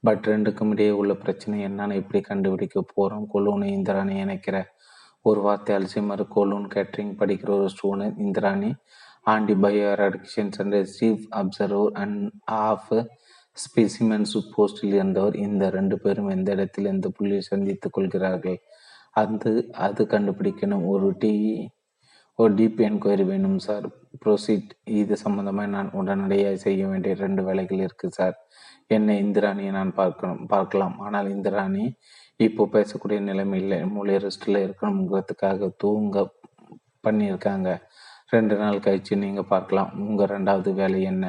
பட் ரெண்டுக்கும் இடையே உள்ள பிரச்சனை என்னன்னு எப்படி கண்டுபிடிக்க போகிறோம்? கோலூனை இந்திராணி இணைக்கிற ஒரு வார்த்தை அல்சைமர், கோலூன் கேட்ரிங் படிக்கிற ஒரு student, Indrani ஆண்டிபயோ eradication centre chief observer and of specimens போஸ்டில் இருந்தவர். இந்த ரெண்டு பேரும் எந்த இடத்தில் எந்த புள்ளியை சந்தித்து கொள்கிறார்கள் அது கண்டுபிடிக்கணும். ஒரு டீப் என்கொயரி வேணும் சார். ப்ரொசீட். இது சம்மந்தமாக நான் உடனடியாக செய்ய வேண்டிய ரெண்டு வேலைகள் இருக்குது சார். என்னை இந்திராணியை நான் பார்க்கலாம். ஆனால் இந்திராணி இப்போ பேசக்கூடிய நிலைமை இல்லை. மூளை ரெஸ்ட்டில் இருக்கணுங்கிறதுக்காக தூங்க பண்ணியிருக்காங்க. 2 நாள் கழித்து நீங்கள் பார்க்கலாம். உங்கள் ரெண்டாவது வேலை என்ன?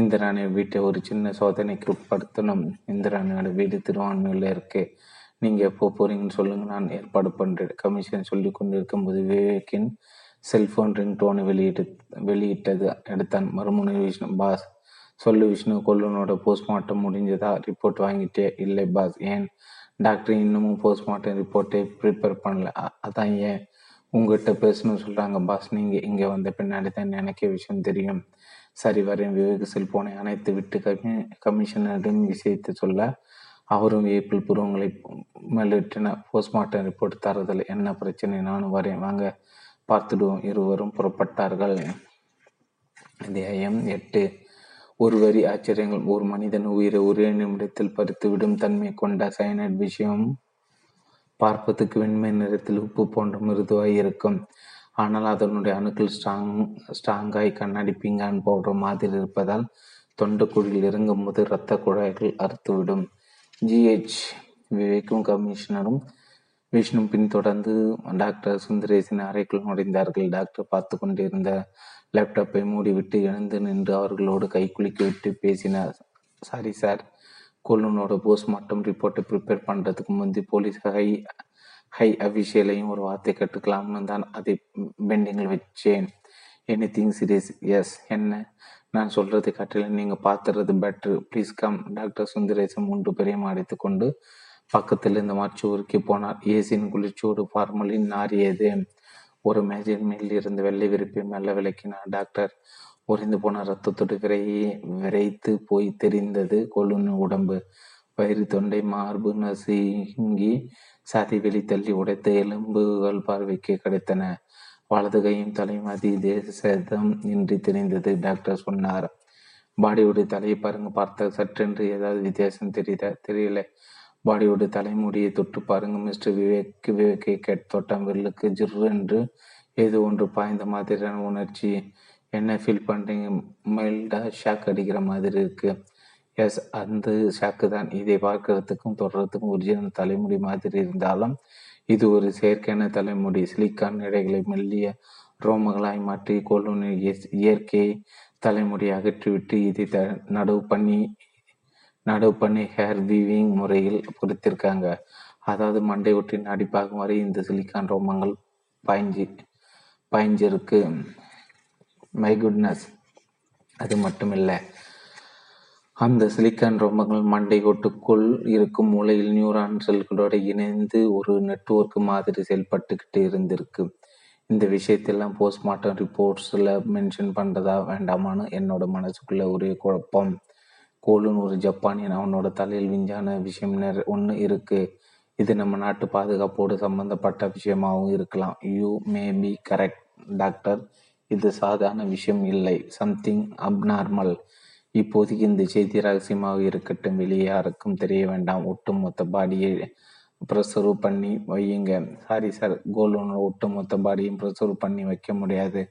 இந்திராணி வீட்டை ஒரு சின்ன சோதனைக்கு உட்படுத்தணும். இந்திராணியோட வீடு திருவான்மையில் இருக்குது. நீங்கள் எப்போ போகிறீங்கன்னு சொல்லுங்கள், நான் ஏற்பாடு பண்ணுறேன். கமிஷன் சொல்லி கொண்டு இருக்கும்போது விவேக்கின் செல்போன் ரிங் டோனை வெளியிட்டது. எடுத்தான். மறுமுனை விஷ்ணு. பாஸ், சொல்லு விஷ்ணு, கொல்லனோட போஸ்ட்மார்ட்டம் முடிஞ்சதா? ரிப்போர்ட் வாங்கிட்டே? இல்லை பாஸ். ஏன்? டாக்டர் இன்னமும் போஸ்ட்மார்ட்டம் ரிப்போர்ட்டை ப்ரிப்பேர் பண்ணல. அதான் ஏன் உங்ககிட்ட பேசணும்னு சொல்கிறாங்க பாஸ். நீங்கள் இங்கே வந்த பின்னாடி தான் எனக்கே விஷயம் தெரியும். சரி வரேன். விவேக் செல்போனை அணைத்து விட்டு கமிஷனரிடம் விஷயத்தை சொல்ல அவரும் ஏப்பிள் புருவங்களை மேலிட்டின. போஸ்ட்மார்ட்டம் ரிப்போர்ட் தரதில்லை. என்ன பிரச்சனை? நானும் வரேன், வாங்க பார்த்துடுவோம். இருவரும் புறப்பட்டார்கள். 8. ஒரு வரி ஆச்சரியங்கள். ஒரு மனிதன் உயிரை ஒரே நிமிடத்தில் பறித்துவிடும் தன்மை கொண்ட சயனைட் விஷயம் பார்ப்பதற்கு வெண்மை நிறத்தில் உப்பு போன்ற மிருதுவாய் இருக்கும். ஆனால் அதனுடைய அணுக்கள் ஸ்ட்ராங்காய் கண்ணாடி பீங்கான் போன்ற மாதிரி இருப்பதால் தொண்டைக்குழியில் இறங்கும் போது இரத்த குழாய்கள் அறுத்துவிடும். GH. விவேக்கும் கமிஷனரும் விஷ்ணு பின்தொடர்ந்து டாக்டர் சுந்தரேசின் அறைக்குள் நுழைந்தார்கள். டாக்டர் பார்த்து கொண்டிருந்த லேப்டாப்பை மூடிவிட்டு எழுந்து நின்று அவர்களோடு கை குலுக்கி விட்டு பேசினார். சாரி சார், கோலூனோட போஸ்ட்மார்ட்டம் ரிப்போர்ட்டை ப்ரிப்பேர் பண்ணுறதுக்கு முந்தி போலீஸ் ஹை அஃபிஷியலையும் ஒரு வார்த்தை கட்டுக்கலாம்னு தான் அதை பெண்டிங்கில் வச்சேன். Anything serious? எஸ். என்ன? நான் சொல்கிறதை காட்டில நீங்கள் பார்த்துறது பெட்ரு. Please come. டாக்டர் சுந்தரேசன் 3 பேரையும் அடைத்து கொண்டு பக்கத்தில் இந்த மார்ச்சி உருக்கி போனார். ஏசியின் குளிர்ச்சியோடு ஃபார்மலின் நாரியது. ஒரு மேஜர் மேலில் இருந்து வெள்ளை விருப்பி மெல்ல விளக்கினார் டாக்டர். உறைந்து போன ரத்தத்தோடு விரைத்து போய் தெரிந்தது கொழுன்னு உடம்பு. வயிறு, தொண்டை, மார்பு, நசுங்கி சாதி வெளி தள்ளி உடைத்த எலும்புகள் பார்வைக்கு கிடைத்தன. வலது கையும் தலையும் அதிதேசம் இன்றி தெரிந்தது. டாக்டர் சொன்னார், பாடியோடைய தலையை பாருங்க. பார்த்த சற்றென்று ஏதாவது வித்தியாசம் தெரியல. பாடியோடு தலைமுடியை தொட்டு பாருங்கள் மிஸ்டர் விவேக். விவேக்கை தொட்டம் விரலுக்கு ஜிரு என்று ஏதோ ஒன்று பாய்ந்த மாதிரியான உணர்ச்சி. என்ன ஃபீல் பண்ணுறீங்க? மைல்டாக ஷாக் அடிக்கிற மாதிரி இருக்குது. எஸ், அந்த ஷாக்கு தான். இதை பார்க்கறதுக்கும் தொடர்றதுக்கும் ஒரிஜினல் தலைமுடி மாதிரி இருந்தாலும் இது ஒரு செயற்கையான தலைமுடி. சிலிக்கான் இடைகளை மெல்லிய ரோமங்களாய் மாற்றி கோலூனின் இயற்கையை தலைமுடியை அகற்றிவிட்டு இதை நடுவு பண்ணி ஹேர் வீவிங் முறையில் பொறுத்திருக்காங்க. அதாவது மண்டை ஒட்டின் அடிப்பாகும் வரை இந்த சிலிக்கான் ரோமங்கள் பாய்ஞ்சிருக்கு. My goodness! அது மட்டும் இல்லை, அந்த சிலிக்கான் ரோமங்கள் மண்டை ஒட்டுக்குள் இருக்கும் மூளையில் நியூரான் செல்களோடு இணைந்து ஒரு நெட்வொர்க் மாதிரி செயல்பட்டுக்கிட்டு இருந்திருக்கு. இந்த விஷயத்தெல்லாம் போஸ்ட்மார்ட்டம் ரிப்போர்ட்ஸில் மென்ஷன் பண்ணுறதா வேண்டாமான்னு என்னோட மனசுக்குள்ளே ஒரே குழப்பம். கோலூன் ஒரு ஜப்பானியன். அவனோட தலையில் விஞ்ஞான விஷயம் ஒன்று இருக்குது. இது நம்ம நாட்டு பாதுகாப்போடு சம்பந்தப்பட்ட விஷயமாகவும் இருக்கலாம். You may be correct doctor. இது சாதாரண விஷயம் இல்லை. Something abnormal. இப்போதைக்கு இந்த செய்தி ரகசியமாக இருக்கட்டும். வெளியே யாருக்கும் தெரிய வேண்டாம். ஒட்டுமொத்த பாடியை ப்ரெசர்வ் பண்ணி வையுங்க. சாரி சார், கோலூனோட ஒட்டுமொத்த பாடியும் ப்ரெசர்வ் பண்ணி வைக்க முடியாது.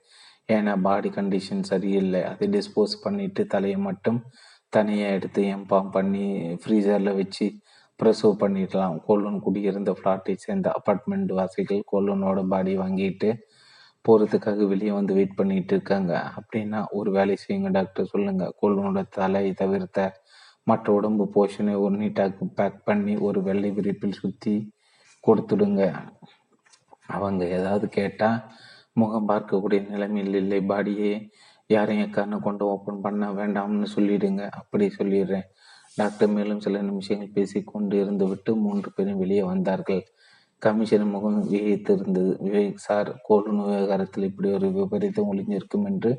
ஏன்னா பாடி கண்டிஷன் சரியில்லை. அதை டிஸ்போஸ் பண்ணிவிட்டு தலையை மட்டும் தனியாக எடுத்து எம்பாம் பண்ணி ஃப்ரீசரில் வச்சு ப்ரெசர்வ் பண்ணிடலாம். கோலூன் குடியிருந்த ஃப்ளாட்டை சேர்ந்த அப்பார்ட்மெண்ட் வாசிகள் கோலூனோட பாடி வாங்கிட்டு போகிறதுக்காக வெளியே வந்து வெயிட் பண்ணிகிட்டு இருக்காங்க. அப்படின்னா ஒரு வேலை செய்யுங்க டாக்டர். சொல்லுங்கள். கோலூனோட தலையை தவிர்த்த மற்ற உடம்பு போஷனை ஒரு நீட்டாக பேக் பண்ணி ஒரு வெள்ளை விரிப்பில் சுற்றி கொடுத்துடுங்க. அவங்க ஏதாவது கேட்டால் முகம் பார்க்கக்கூடிய நிலைமையில் இல்லை. பாடியே யாரையும் எக்காரணம் கொண்டு ஓப்பன் பண்ண வேண்டாம்னு சொல்லிடுங்க. அப்படி சொல்லிடுறேன். டாக்டர் மேலும் சில நிமிஷங்கள் பேசி கொண்டு இருந்து விட்டு 3 பேரும் வெளியே வந்தார்கள். கமிஷனர் முகம் வியத்திருந்தது. விவேக் சார், கோலூன் விவகாரத்தில் இப்படி ஒரு விபரீதம் ஒளிஞ்சிருக்கும் என்று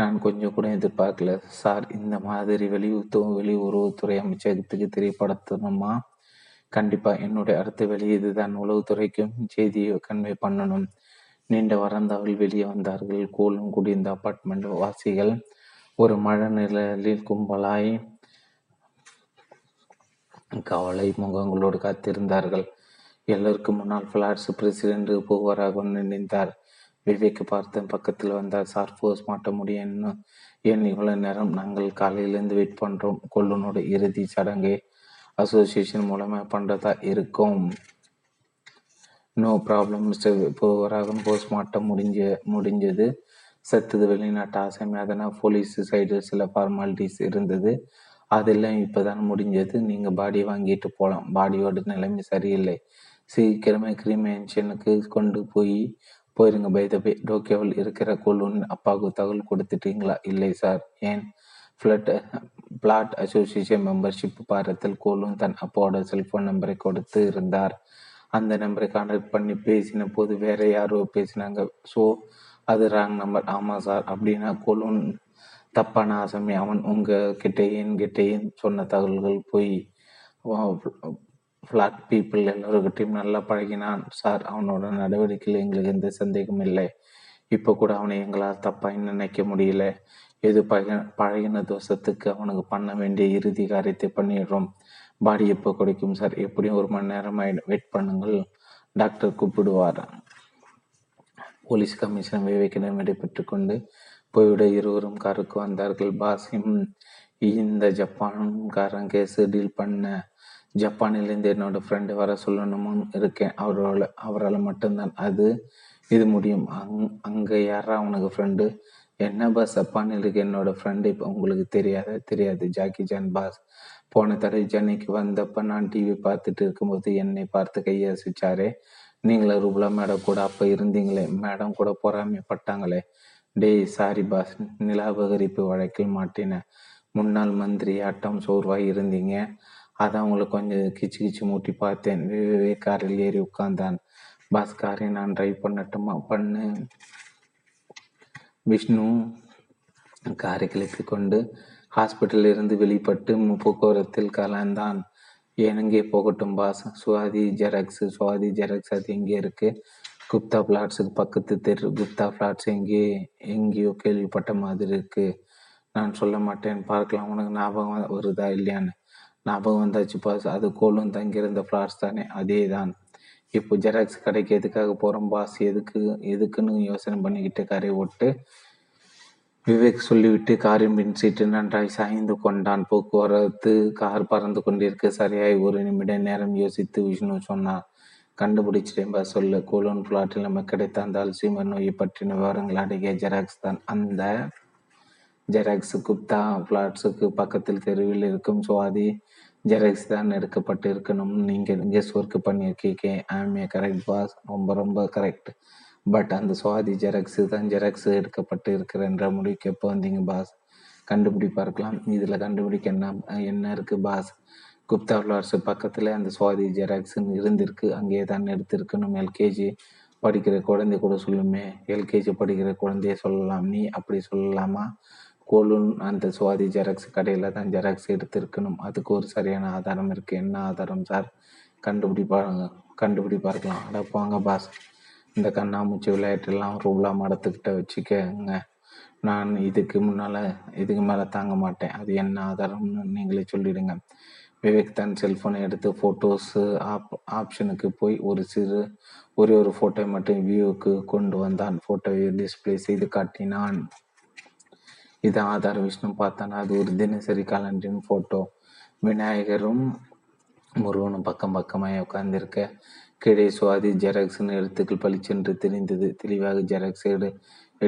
நான் கொஞ்சம் கூட எதிர்பார்க்கல சார். இந்த மாதிரி வெளியுறவுத்துறை அமைச்சகத்துக்கு தெரியப்படுத்தணுமா? கண்டிப்பாக. என்னுடைய அடுத்த வெளியே இதுதான். உளவுத்துறைக்கும் செய்தியை கன்வே பண்ணணும். நீண்ட வரந்தாவில் வெளியே வந்தார்கள். கோலூன் குடியிருந்த அப்பார்ட்மெண்ட் வாசிகள் ஒரு மழை நிழலில் கும்பலாய் கவலை முகங்களோடு காத்திருந்தார்கள். எல்லோருக்கும் முன்னால் பிளாட்ஸ் பிரசிடென்ட் பூவராகவன் நினைந்தார். விவேக் பார்த்த பக்கத்தில் வந்தார். சார், போஸ் மாட்ட முடியும். ஏன் இவ்வளவு நேரம்? நாங்கள் காலையிலேருந்து வெயிட் பண்ணுறோம். கோலூனோட இறுதி சடங்கை அசோசியேஷன் மூலமாக பண்ணுறதா இருக்கும். No problem mister Poovaraghavan. Postmortem முடிஞ்சது. செத்தது வெளிநாட்டு ஆசாமி. அதனால் போலீஸ் சைடு சில ஃபார்மாலிட்டிஸ் இருந்தது. அதெல்லாம் இப்போ தான் முடிஞ்சது. நீங்கள் பாடி வாங்கிட்டு போகலாம். பாடியோட நிலைமை சரியில்லை. சீக்கிரமே கிரிமினேஷனுக்கு கொண்டு போயிருங்க. பைதபே, டோக்கியோவில் இருக்கிற கோலூன் அப்பாவுக்கு தகவல் கொடுத்துட்டீங்களா? இல்லை சார். ஏன்? பிளாட் அசோசியேஷன் மெம்பர்ஷிப் பாரத்தில் கோலூன் தன் அப்பாவோட செல்ஃபோன் நம்பரை கொடுத்து இருந்தார். அந்த நம்பரை கான்டாக்ட் பண்ணி பேசின போது வேறு யாரோ பேசினாங்க. ஸோ அது ராங் நம்பர். ஆமாம் சார். அப்படின்னா கோலூன் தப்பான ஆசாமி. அவன் உங்கள் கிட்டேயும் சொன்ன தகவல்கள் போய் ஃப்ளாட் பீப்புள் எல்லோருக்கிட்டையும் நல்லா பழகினான் சார். அவனோட நடவடிக்கையில் எங்களுக்கு எந்த சந்தேகம் இல்லை. இப்போ கூட அவனை எங்களால் தப்பாக நினைக்க முடியல. எது பழகின தோஷத்துக்கு அவனுக்கு பண்ண வேண்டிய இறுதி காரியத்தை பண்ணிடுறோம். பாடி எப்போ கிடைக்கும் சார்? எப்படியும் 1 மணி நேரம் வெயிட் பண்ணுங்கள். டாக்டர் கூப்பிடுவார். போலீஸ் கமிஷனர் விவேக்கிடம் விடைபெற்று கொண்டு போய்விட 20 காருக்கு வந்தார்கள். பாசிம், இந்த ஜப்பான்காரன் கேஸு டீல் பண்ண ஜப்பானிலேருந்து என்னோட ஃப்ரெண்டு வர சொல்லணும்னு இருக்கேன். அவரால் மட்டும்தான் இது முடியும். அங்கே யாரா அவனுக்கு ஃப்ரெண்டு? என்ன பாஸ், ஜப்பானில் இருக்க என்னோட ஃப்ரெண்டு இப்போ உங்களுக்கு தெரியாது ஜாக்கி ஜான் பாஸ். போன தடவை ஜானிக்கு வந்தப்போ நான் டிவி பார்த்துட்டு இருக்கும்போது என்னை பார்த்து கையசிச்சாரே நீங்களே. ரூபலா மேடம் கூட அப்போ இருந்தீங்களே. மேடம் கூட பொறாமைப்பட்டாங்களே. டேய், சாரி பாஸ், நிலாபகரிப்பு வழக்கில் மாட்டினேன். முன்னாள் மந்திரி ஆட்டம் சோர்வாக இருந்தீங்க. அதை அவங்கள கொஞ்சம் கிச்சு மூட்டி பார்த்தேன். விவேக் காரில் ஏறி உட்கார்ந்தான். பாஸ், காரை நான் ட்ரைவ் பண்ணட்டுமா? பண்ணு. விஷ்ணு காரை கிளப்பி கொண்டு ஹாஸ்பிட்டலில் இருந்து வெளிப்பட்டு போக்குவரத்தில் கலந்தான். எனங்கே போகட்டும் பாஸ். சுவாதி ஜெராக்ஸ் அது எங்கே இருக்குது? குப்தா பிளாட்ஸுக்கு பக்கத்து தெரு. குப்தா பிளாட்ஸ் எங்கேயோ கேள்விப்பட்ட மாதிரி இருக்குது. நான் சொல்ல மாட்டேன், பார்க்கலாம். உனக்கு ஞாபகம் வருதா இல்லையான்னு? ஞாபகம் வந்தாச்சு பாஸ். அது கோலூன் தங்கியிருந்த பிளாட்ஸ் தானே? அதே தான். இப்போ ஜெராக்ஸ் கடைக்கு எதுக்காக போகிறோம் பாஸ்? எதுக்குன்னு யோசனை பண்ணிக்கிட்டு கரை ஓட்டு விவேக் சொல்லிவிட்டு காரின் பின் சீட்டு நன்றாய் சாய்ந்து கொண்டான். போக்குவரத்து கார் பறந்து கொண்டிருக்க சரியாய் 1 நிமிட நேரம் யோசித்து விஷ்ணு சொன்னார். கண்டுபிடிச்சிட்டேன் பாஸ். சொல்ல. கோலூன் பிளாட்டில் நம்ம கிடைத்த அந்த அல்சைமர் நோயை பற்றின விவரங்கள் அடங்கிய ஜெராக்ஸ் தான். அந்த ஜெராக்ஸ் குப்தா பிளாட்ஸுக்கு பக்கத்தில் தெருவில் இருக்கும் சுவாதி ஜெராக்ஸ் தான் எடுக்கப்பட்டு இருக்கணும்னு நீங்கள் கெஸ் ஒர்க் பண்ணியிருக்கீங்க. ஆமியா, கரெக்ட் பாஸ். ரொம்ப ரொம்ப கரெக்ட். பட் அந்த சுவாதி ஜெராக்ஸ் எடுக்கப்பட்டு இருக்கிறன்ற முடிவுக்கு எப்போ வந்தீங்க பாஸ்? கண்டுபிடிப்பார்க்கலாம். இதில் கண்டுபிடிக்க என்ன இருக்குது பாஸ்? குப்தா பிளாட்ஸ் பக்கத்தில் அந்த சுவாதி ஜெராக்ஸ்ன்னு இருந்திருக்கு. அங்கேயே தான் எடுத்திருக்கணும். எல்கேஜி படிக்கிற குழந்தை கூட சொல்லுமே. எல்கேஜி படிக்கிற குழந்தைய சொல்லலாம். நீ அப்படி சொல்லலாமா? கோலூன் அந்த சுவாதி ஜெராக்ஸ் கடையில் தான் ஜெராக்ஸ் எடுத்திருக்கணும். அதுக்கு ஒரு சரியான ஆதாரம் இருக்குது. என்ன ஆதாரம் சார்? கண்டுபிடிப்பார்க்கலாம். அடப்பாங்க பாஸ், இந்த கண்ணாமூச்சி விளையாட்டெல்லாம் ரூபலா மடத்துக்கிட்ட வச்சுக்கங்க. நான் இதுக்கு மேலே தாங்க மாட்டேன். அது என்ன ஆதாரம்னு நீங்களே சொல்லிடுங்க. விவேக் தன் செல்ஃபோனை எடுத்து ஃபோட்டோஸு ஆப்ஷனுக்கு போய் ஒரே ஒரு ஃபோட்டோ மட்டும் வியூவுக்கு கொண்டு வந்தான். ஃபோட்டோவை டிஸ்பிளே செய்து காட்டினான். இது ஆதாரம். விஷ்ணு பார்த்தான். அது ஒரு தினசரி காலண்டரின் ஃபோட்டோ. விநாயகரும் முருகனும் பக்கம் பக்கமாக உட்கார்ந்துருக்க கீழே சுவாதி ஜெராக்ஸ்ன்னு எழுத்துக்கள் பளிச்சென்று தெரிந்தது. தெளிவாக ஜெராக்ஸ்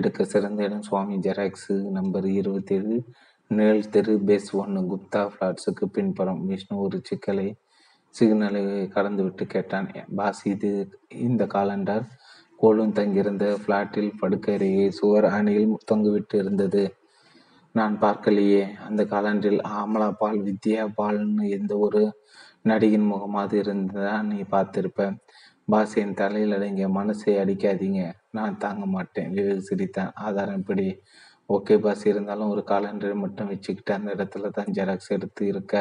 எடுக்க சிறந்த இடம் சுவாமி ஜெராக்ஸு நம்பர் 27 நிழல் தெரு பேஸ் 1 குப்தா பிளாட்ஸுக்கு பின்புறம். விஷ்ணு ஒரு சிக்கலை சிக்னலை கடந்துவிட்டு கேட்டான். பாஸ், இது இந்த காலண்டர். கோலூன் தங்கியிருந்த பிளாட்டில் படுக்கறையை சுவர் அணியில் தொங்கிவிட்டு இருந்தது. நான் பார்க்கலையே. அந்த காலண்டரில் ஆமலா பால், வித்யா பால்னு எந்த ஒரு நடிகின் முகமாவது இருந்தால் நீ பார்த்திருப்ப. பாஸ், என் தலையில் அடங்கிய மனசை அடிக்காதீங்க, நான் தாங்க மாட்டேன். விவேக் சிரித்தான். ஆதாரம் பிடி. ஓகே பாஸ், இருந்தாலும் ஒரு காலண்டரை மட்டும் வச்சுக்கிட்டு அந்த இடத்துல தான் ஜெராக்ஸ் எடுத்து இருக்க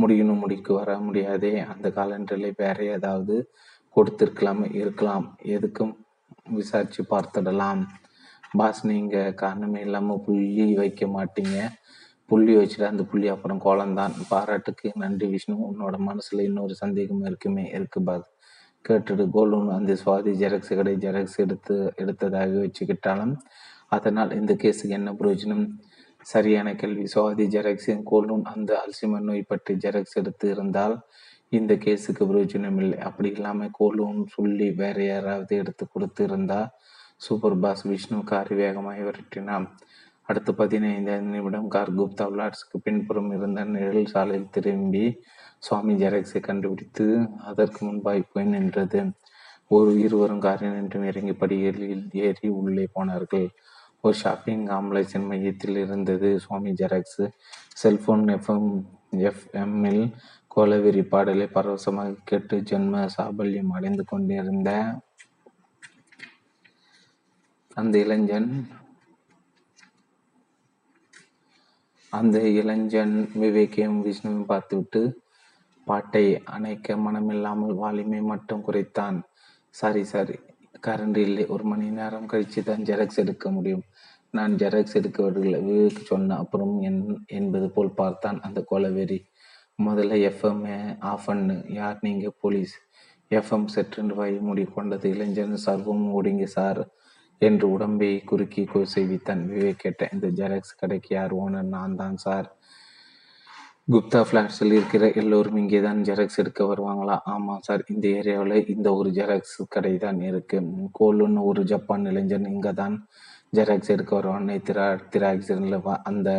முடியணும். முடிக்கு வர முடியாதே. அந்த காலண்டரில் வேற ஏதாவது கொடுத்துருக்கலாம். இருக்கலாம், எதுக்கும் விசாரித்து பார்த்துடலாம். பாஸ், நீங்கள் காரணமே இல்லாமல் புள்ளி வைக்க மாட்டீங்க. புள்ளி வச்சுட்டு அந்த புள்ளி அப்புறம் கோலம்தான். பாராட்டுக்கு நன்றி விஷ்ணு. உன்னோட மனசில் இன்னொரு சந்தேகம் இருக்குது பாஸ், கேட்டுட்டு. கோலூன் அந்த சுவாதி ஜெராக்ஸுகளை ஜெராக்ஸ் எடுத்ததாக வச்சுக்கிட்டாலும் அதனால் இந்த கேஸுக்கு என்ன பிரயோஜனம்? சரியான கேள்வி. சுவாதி ஜெராக்ஸின் கோலூன் அந்த அல்சைமர் நோய் பற்றி ஜெராக்ஸ் எடுத்து இருந்தால் இந்த கேஸுக்கு பிரயோஜனம் இல்லை. அப்படி இல்லாமல் கோலூன் சொல்லி வேற யாராவது எடுத்து கொடுத்து இருந்தா சூப்பர் பாஸ். விஷ்ணு கார் வேகமாக விரட்டினான். அடுத்த 15 நிமிடம் கார் குப்தா பிளாட்ஸுக்கு பின்புறம் இருந்த நிழல் சாலையில் திரும்பி சுவாமி ஜெராக்ஸை கண்டுபிடித்து அதற்கு முன்பாய் போய் நின்றது. இருவரும் காரில் நின்று இறங்கி படிகளில் ஏறி உள்ளே போனார்கள். ஒரு ஷாப்பிங் காம்ப்ளெக்ஸின் மையத்தில் இருந்தது சுவாமி ஜெராக்ஸ். செல்போன் எஃப்எம்மில் கோலவெறி பாடலை பரவசமாக கேட்டு ஜென்ம சாபல்யம் அடைந்து கொண்டிருந்த அந்த இளைஞன் விவேக்கையும் விஷ்ணுவையும் பார்த்துவிட்டு பாட்டை அணைக்க மனமில்லாமல் வால்யூமை மட்டும் குறைத்தான். சாரி, கரண்ட் இல்லை. 1 மணி நேரம் கழித்து தான் ஜெராக்ஸ் எடுக்க முடியும். நான் ஜெராக்ஸ் எடுக்க வரவில்லை, விவேக் சொன்ன. அப்புறம் என்பது போல் பார்த்தான் அந்த கோலவெறி. முதல்ல எஃப்எம் ஆஃப் பண்ணு. யார் நீங்கள்? போலீஸ். எஃப்எம் செட்டுண்டு வாய் மூடி கொண்டது. இளைஞன் சர்வம் ஓடிங்க சார் என்று உடம்பை குறுக்கி செய்வித்தான். விவேக் கேட்டேன், இந்த ஜெராக்ஸ் கடைக்கு யார் ஓனர்? நான் தான் சார். குப்தா ஃப்ளாட்ஸில் இருக்கிற எல்லோரும் இங்கே தான் ஜெராக்ஸ் எடுக்க வருவாங்களா? ஆமாம் சார், இந்த ஏரியாவில் இந்த ஒரு ஜெராக்ஸ் கடை தான் இருக்குது. கோலுன்னு ஒரு ஜப்பான் இளைஞன் இங்கே தான் ஜெராக்ஸ் எடுக்க வருவான். திராக்ஸில் அந்த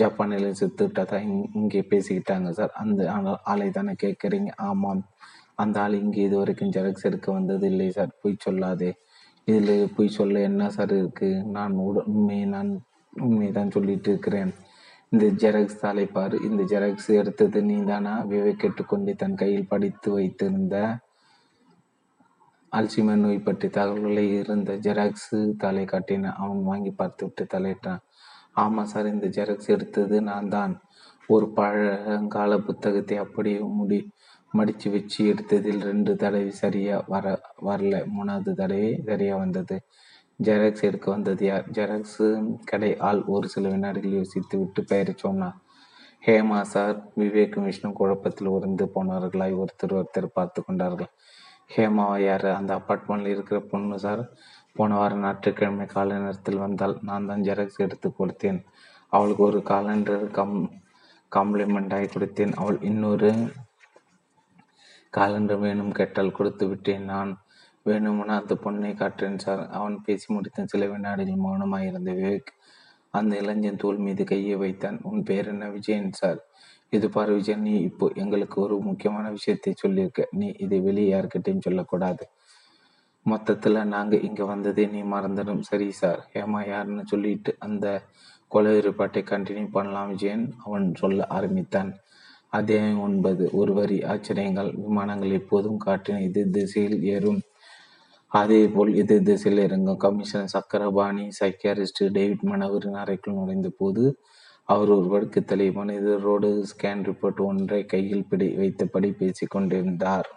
ஜப்பான் இளைஞர் திட்டத்தான் இங்கே பேசிக்கிட்டாங்க சார். அந்த ஆளை தானே கேட்குறீங்க? ஆமாம், அந்த ஆள் இங்கே இது வரைக்கும் ஜெராக்ஸ் எடுக்க வந்தது இல்லை சார். பொய் சொல்லாதே. இதில் பொய் சொல்ல என்ன சார் இருக்குது? நான் உண்மையை தான் சொல்லிட்டு இருக்கிறேன். இந்த ஜெராக்ஸ் தாளை பாரு. இந்த ஜெராக்ஸ் எடுத்தது நீ தானா? விவேக் கேட்டுக்கொண்டே தன் கையில் படித்து வைத்திருந்த அல்சைமர் நோய் பற்றி தகவல்களை இருந்த ஜெராக்ஸ் தாளை காட்டினான். அவன் வாங்கி பார்த்து விட்டு தலையிட்டான். ஆமாம் சார், இந்த ஜெராக்ஸ் எடுத்தது நான் தான். ஒரு பழங்கால புத்தகத்தை அப்படியே மடித்து வச்சு எடுத்ததில் 2 தடவை சரியாக வரல, 3ஆவது தடவை சரியாக வந்தது. ஜெராக்ஸ் எடுக்க வந்தது யார்? ஜெராக்ஸு கடை ஆள் ஒரு சில வினாடிகள் யோசித்து விட்டு பெயரை சொன்னார். ஹேமா சார். விவேக் விஷ்ணு குழப்பத்தில் உருந்து போனவர்களாய் ஒருத்தர் பார்த்து கொண்டார்கள். ஹேமாவை யார்? அந்த அப்பார்ட்மெண்ட்டில் இருக்கிற பொண்ணு சார். போன வாரம் ஞாயிற்றுக்கிழமை காலை நேரத்தில் வந்தால் நான் தான் ஜெராக்ஸ் எடுத்து கொடுத்தேன். அவளுக்கு ஒரு காலண்டர் காம்ப்ளிமெண்ட்டாகி கொடுத்தேன். அவள் இன்னொரு காலண்டர் வேணும் கேட்டால் கொடுத்து விட்டேன். நான் வேணும்னா அந்த பொண்ணை காட்டுறேன் சார். அவன் பேசி முடித்த சில வினாடிகள் மௌனமாக இருந்த விவேக் அந்த இளைஞன் தோல் மீது கையை வைத்தான். உன் பேர் என்ன? விஜயன் சார். இது பார் விஜயன், நீ இப்போ எங்களுக்கு ஒரு முக்கியமான விஷயத்தை சொல்லியிருக்க. நீ இதை வெளியே யார்கிட்டையும் சொல்லக்கூடாது. மொத்தத்தில் நாங்கள் இங்கே வந்ததே நீ மறந்துடும். சரி சார். ஹேமா யாருன்னு சொல்லிட்டு அந்த கொலை வேறுபாட்டை கண்டினியூ பண்ணலாம் விஜயன், அவன் சொல்ல ஆரம்பித்தான். அத்தியாயம் 9. ஒரு வரி ஆச்சரியங்கள். விமானங்கள் எப்போதும் காட்டின இது திசையில் ஏறும், அதேபோல் இது திசையில் இறங்கும். கமிஷனர் சக்கரபாணி சைக்கியாரிஸ்ட் டேவிட் மனோகரின் அறைக்குள் நுழைந்த போது அவர் ஒரு வழக்கு தலைவன் இது ரோடு ஸ்கேன் ரிப்போர்ட் ஒன்றை கையில் பிடி வைத்தபடி பேசி கொண்டிருந்தார்.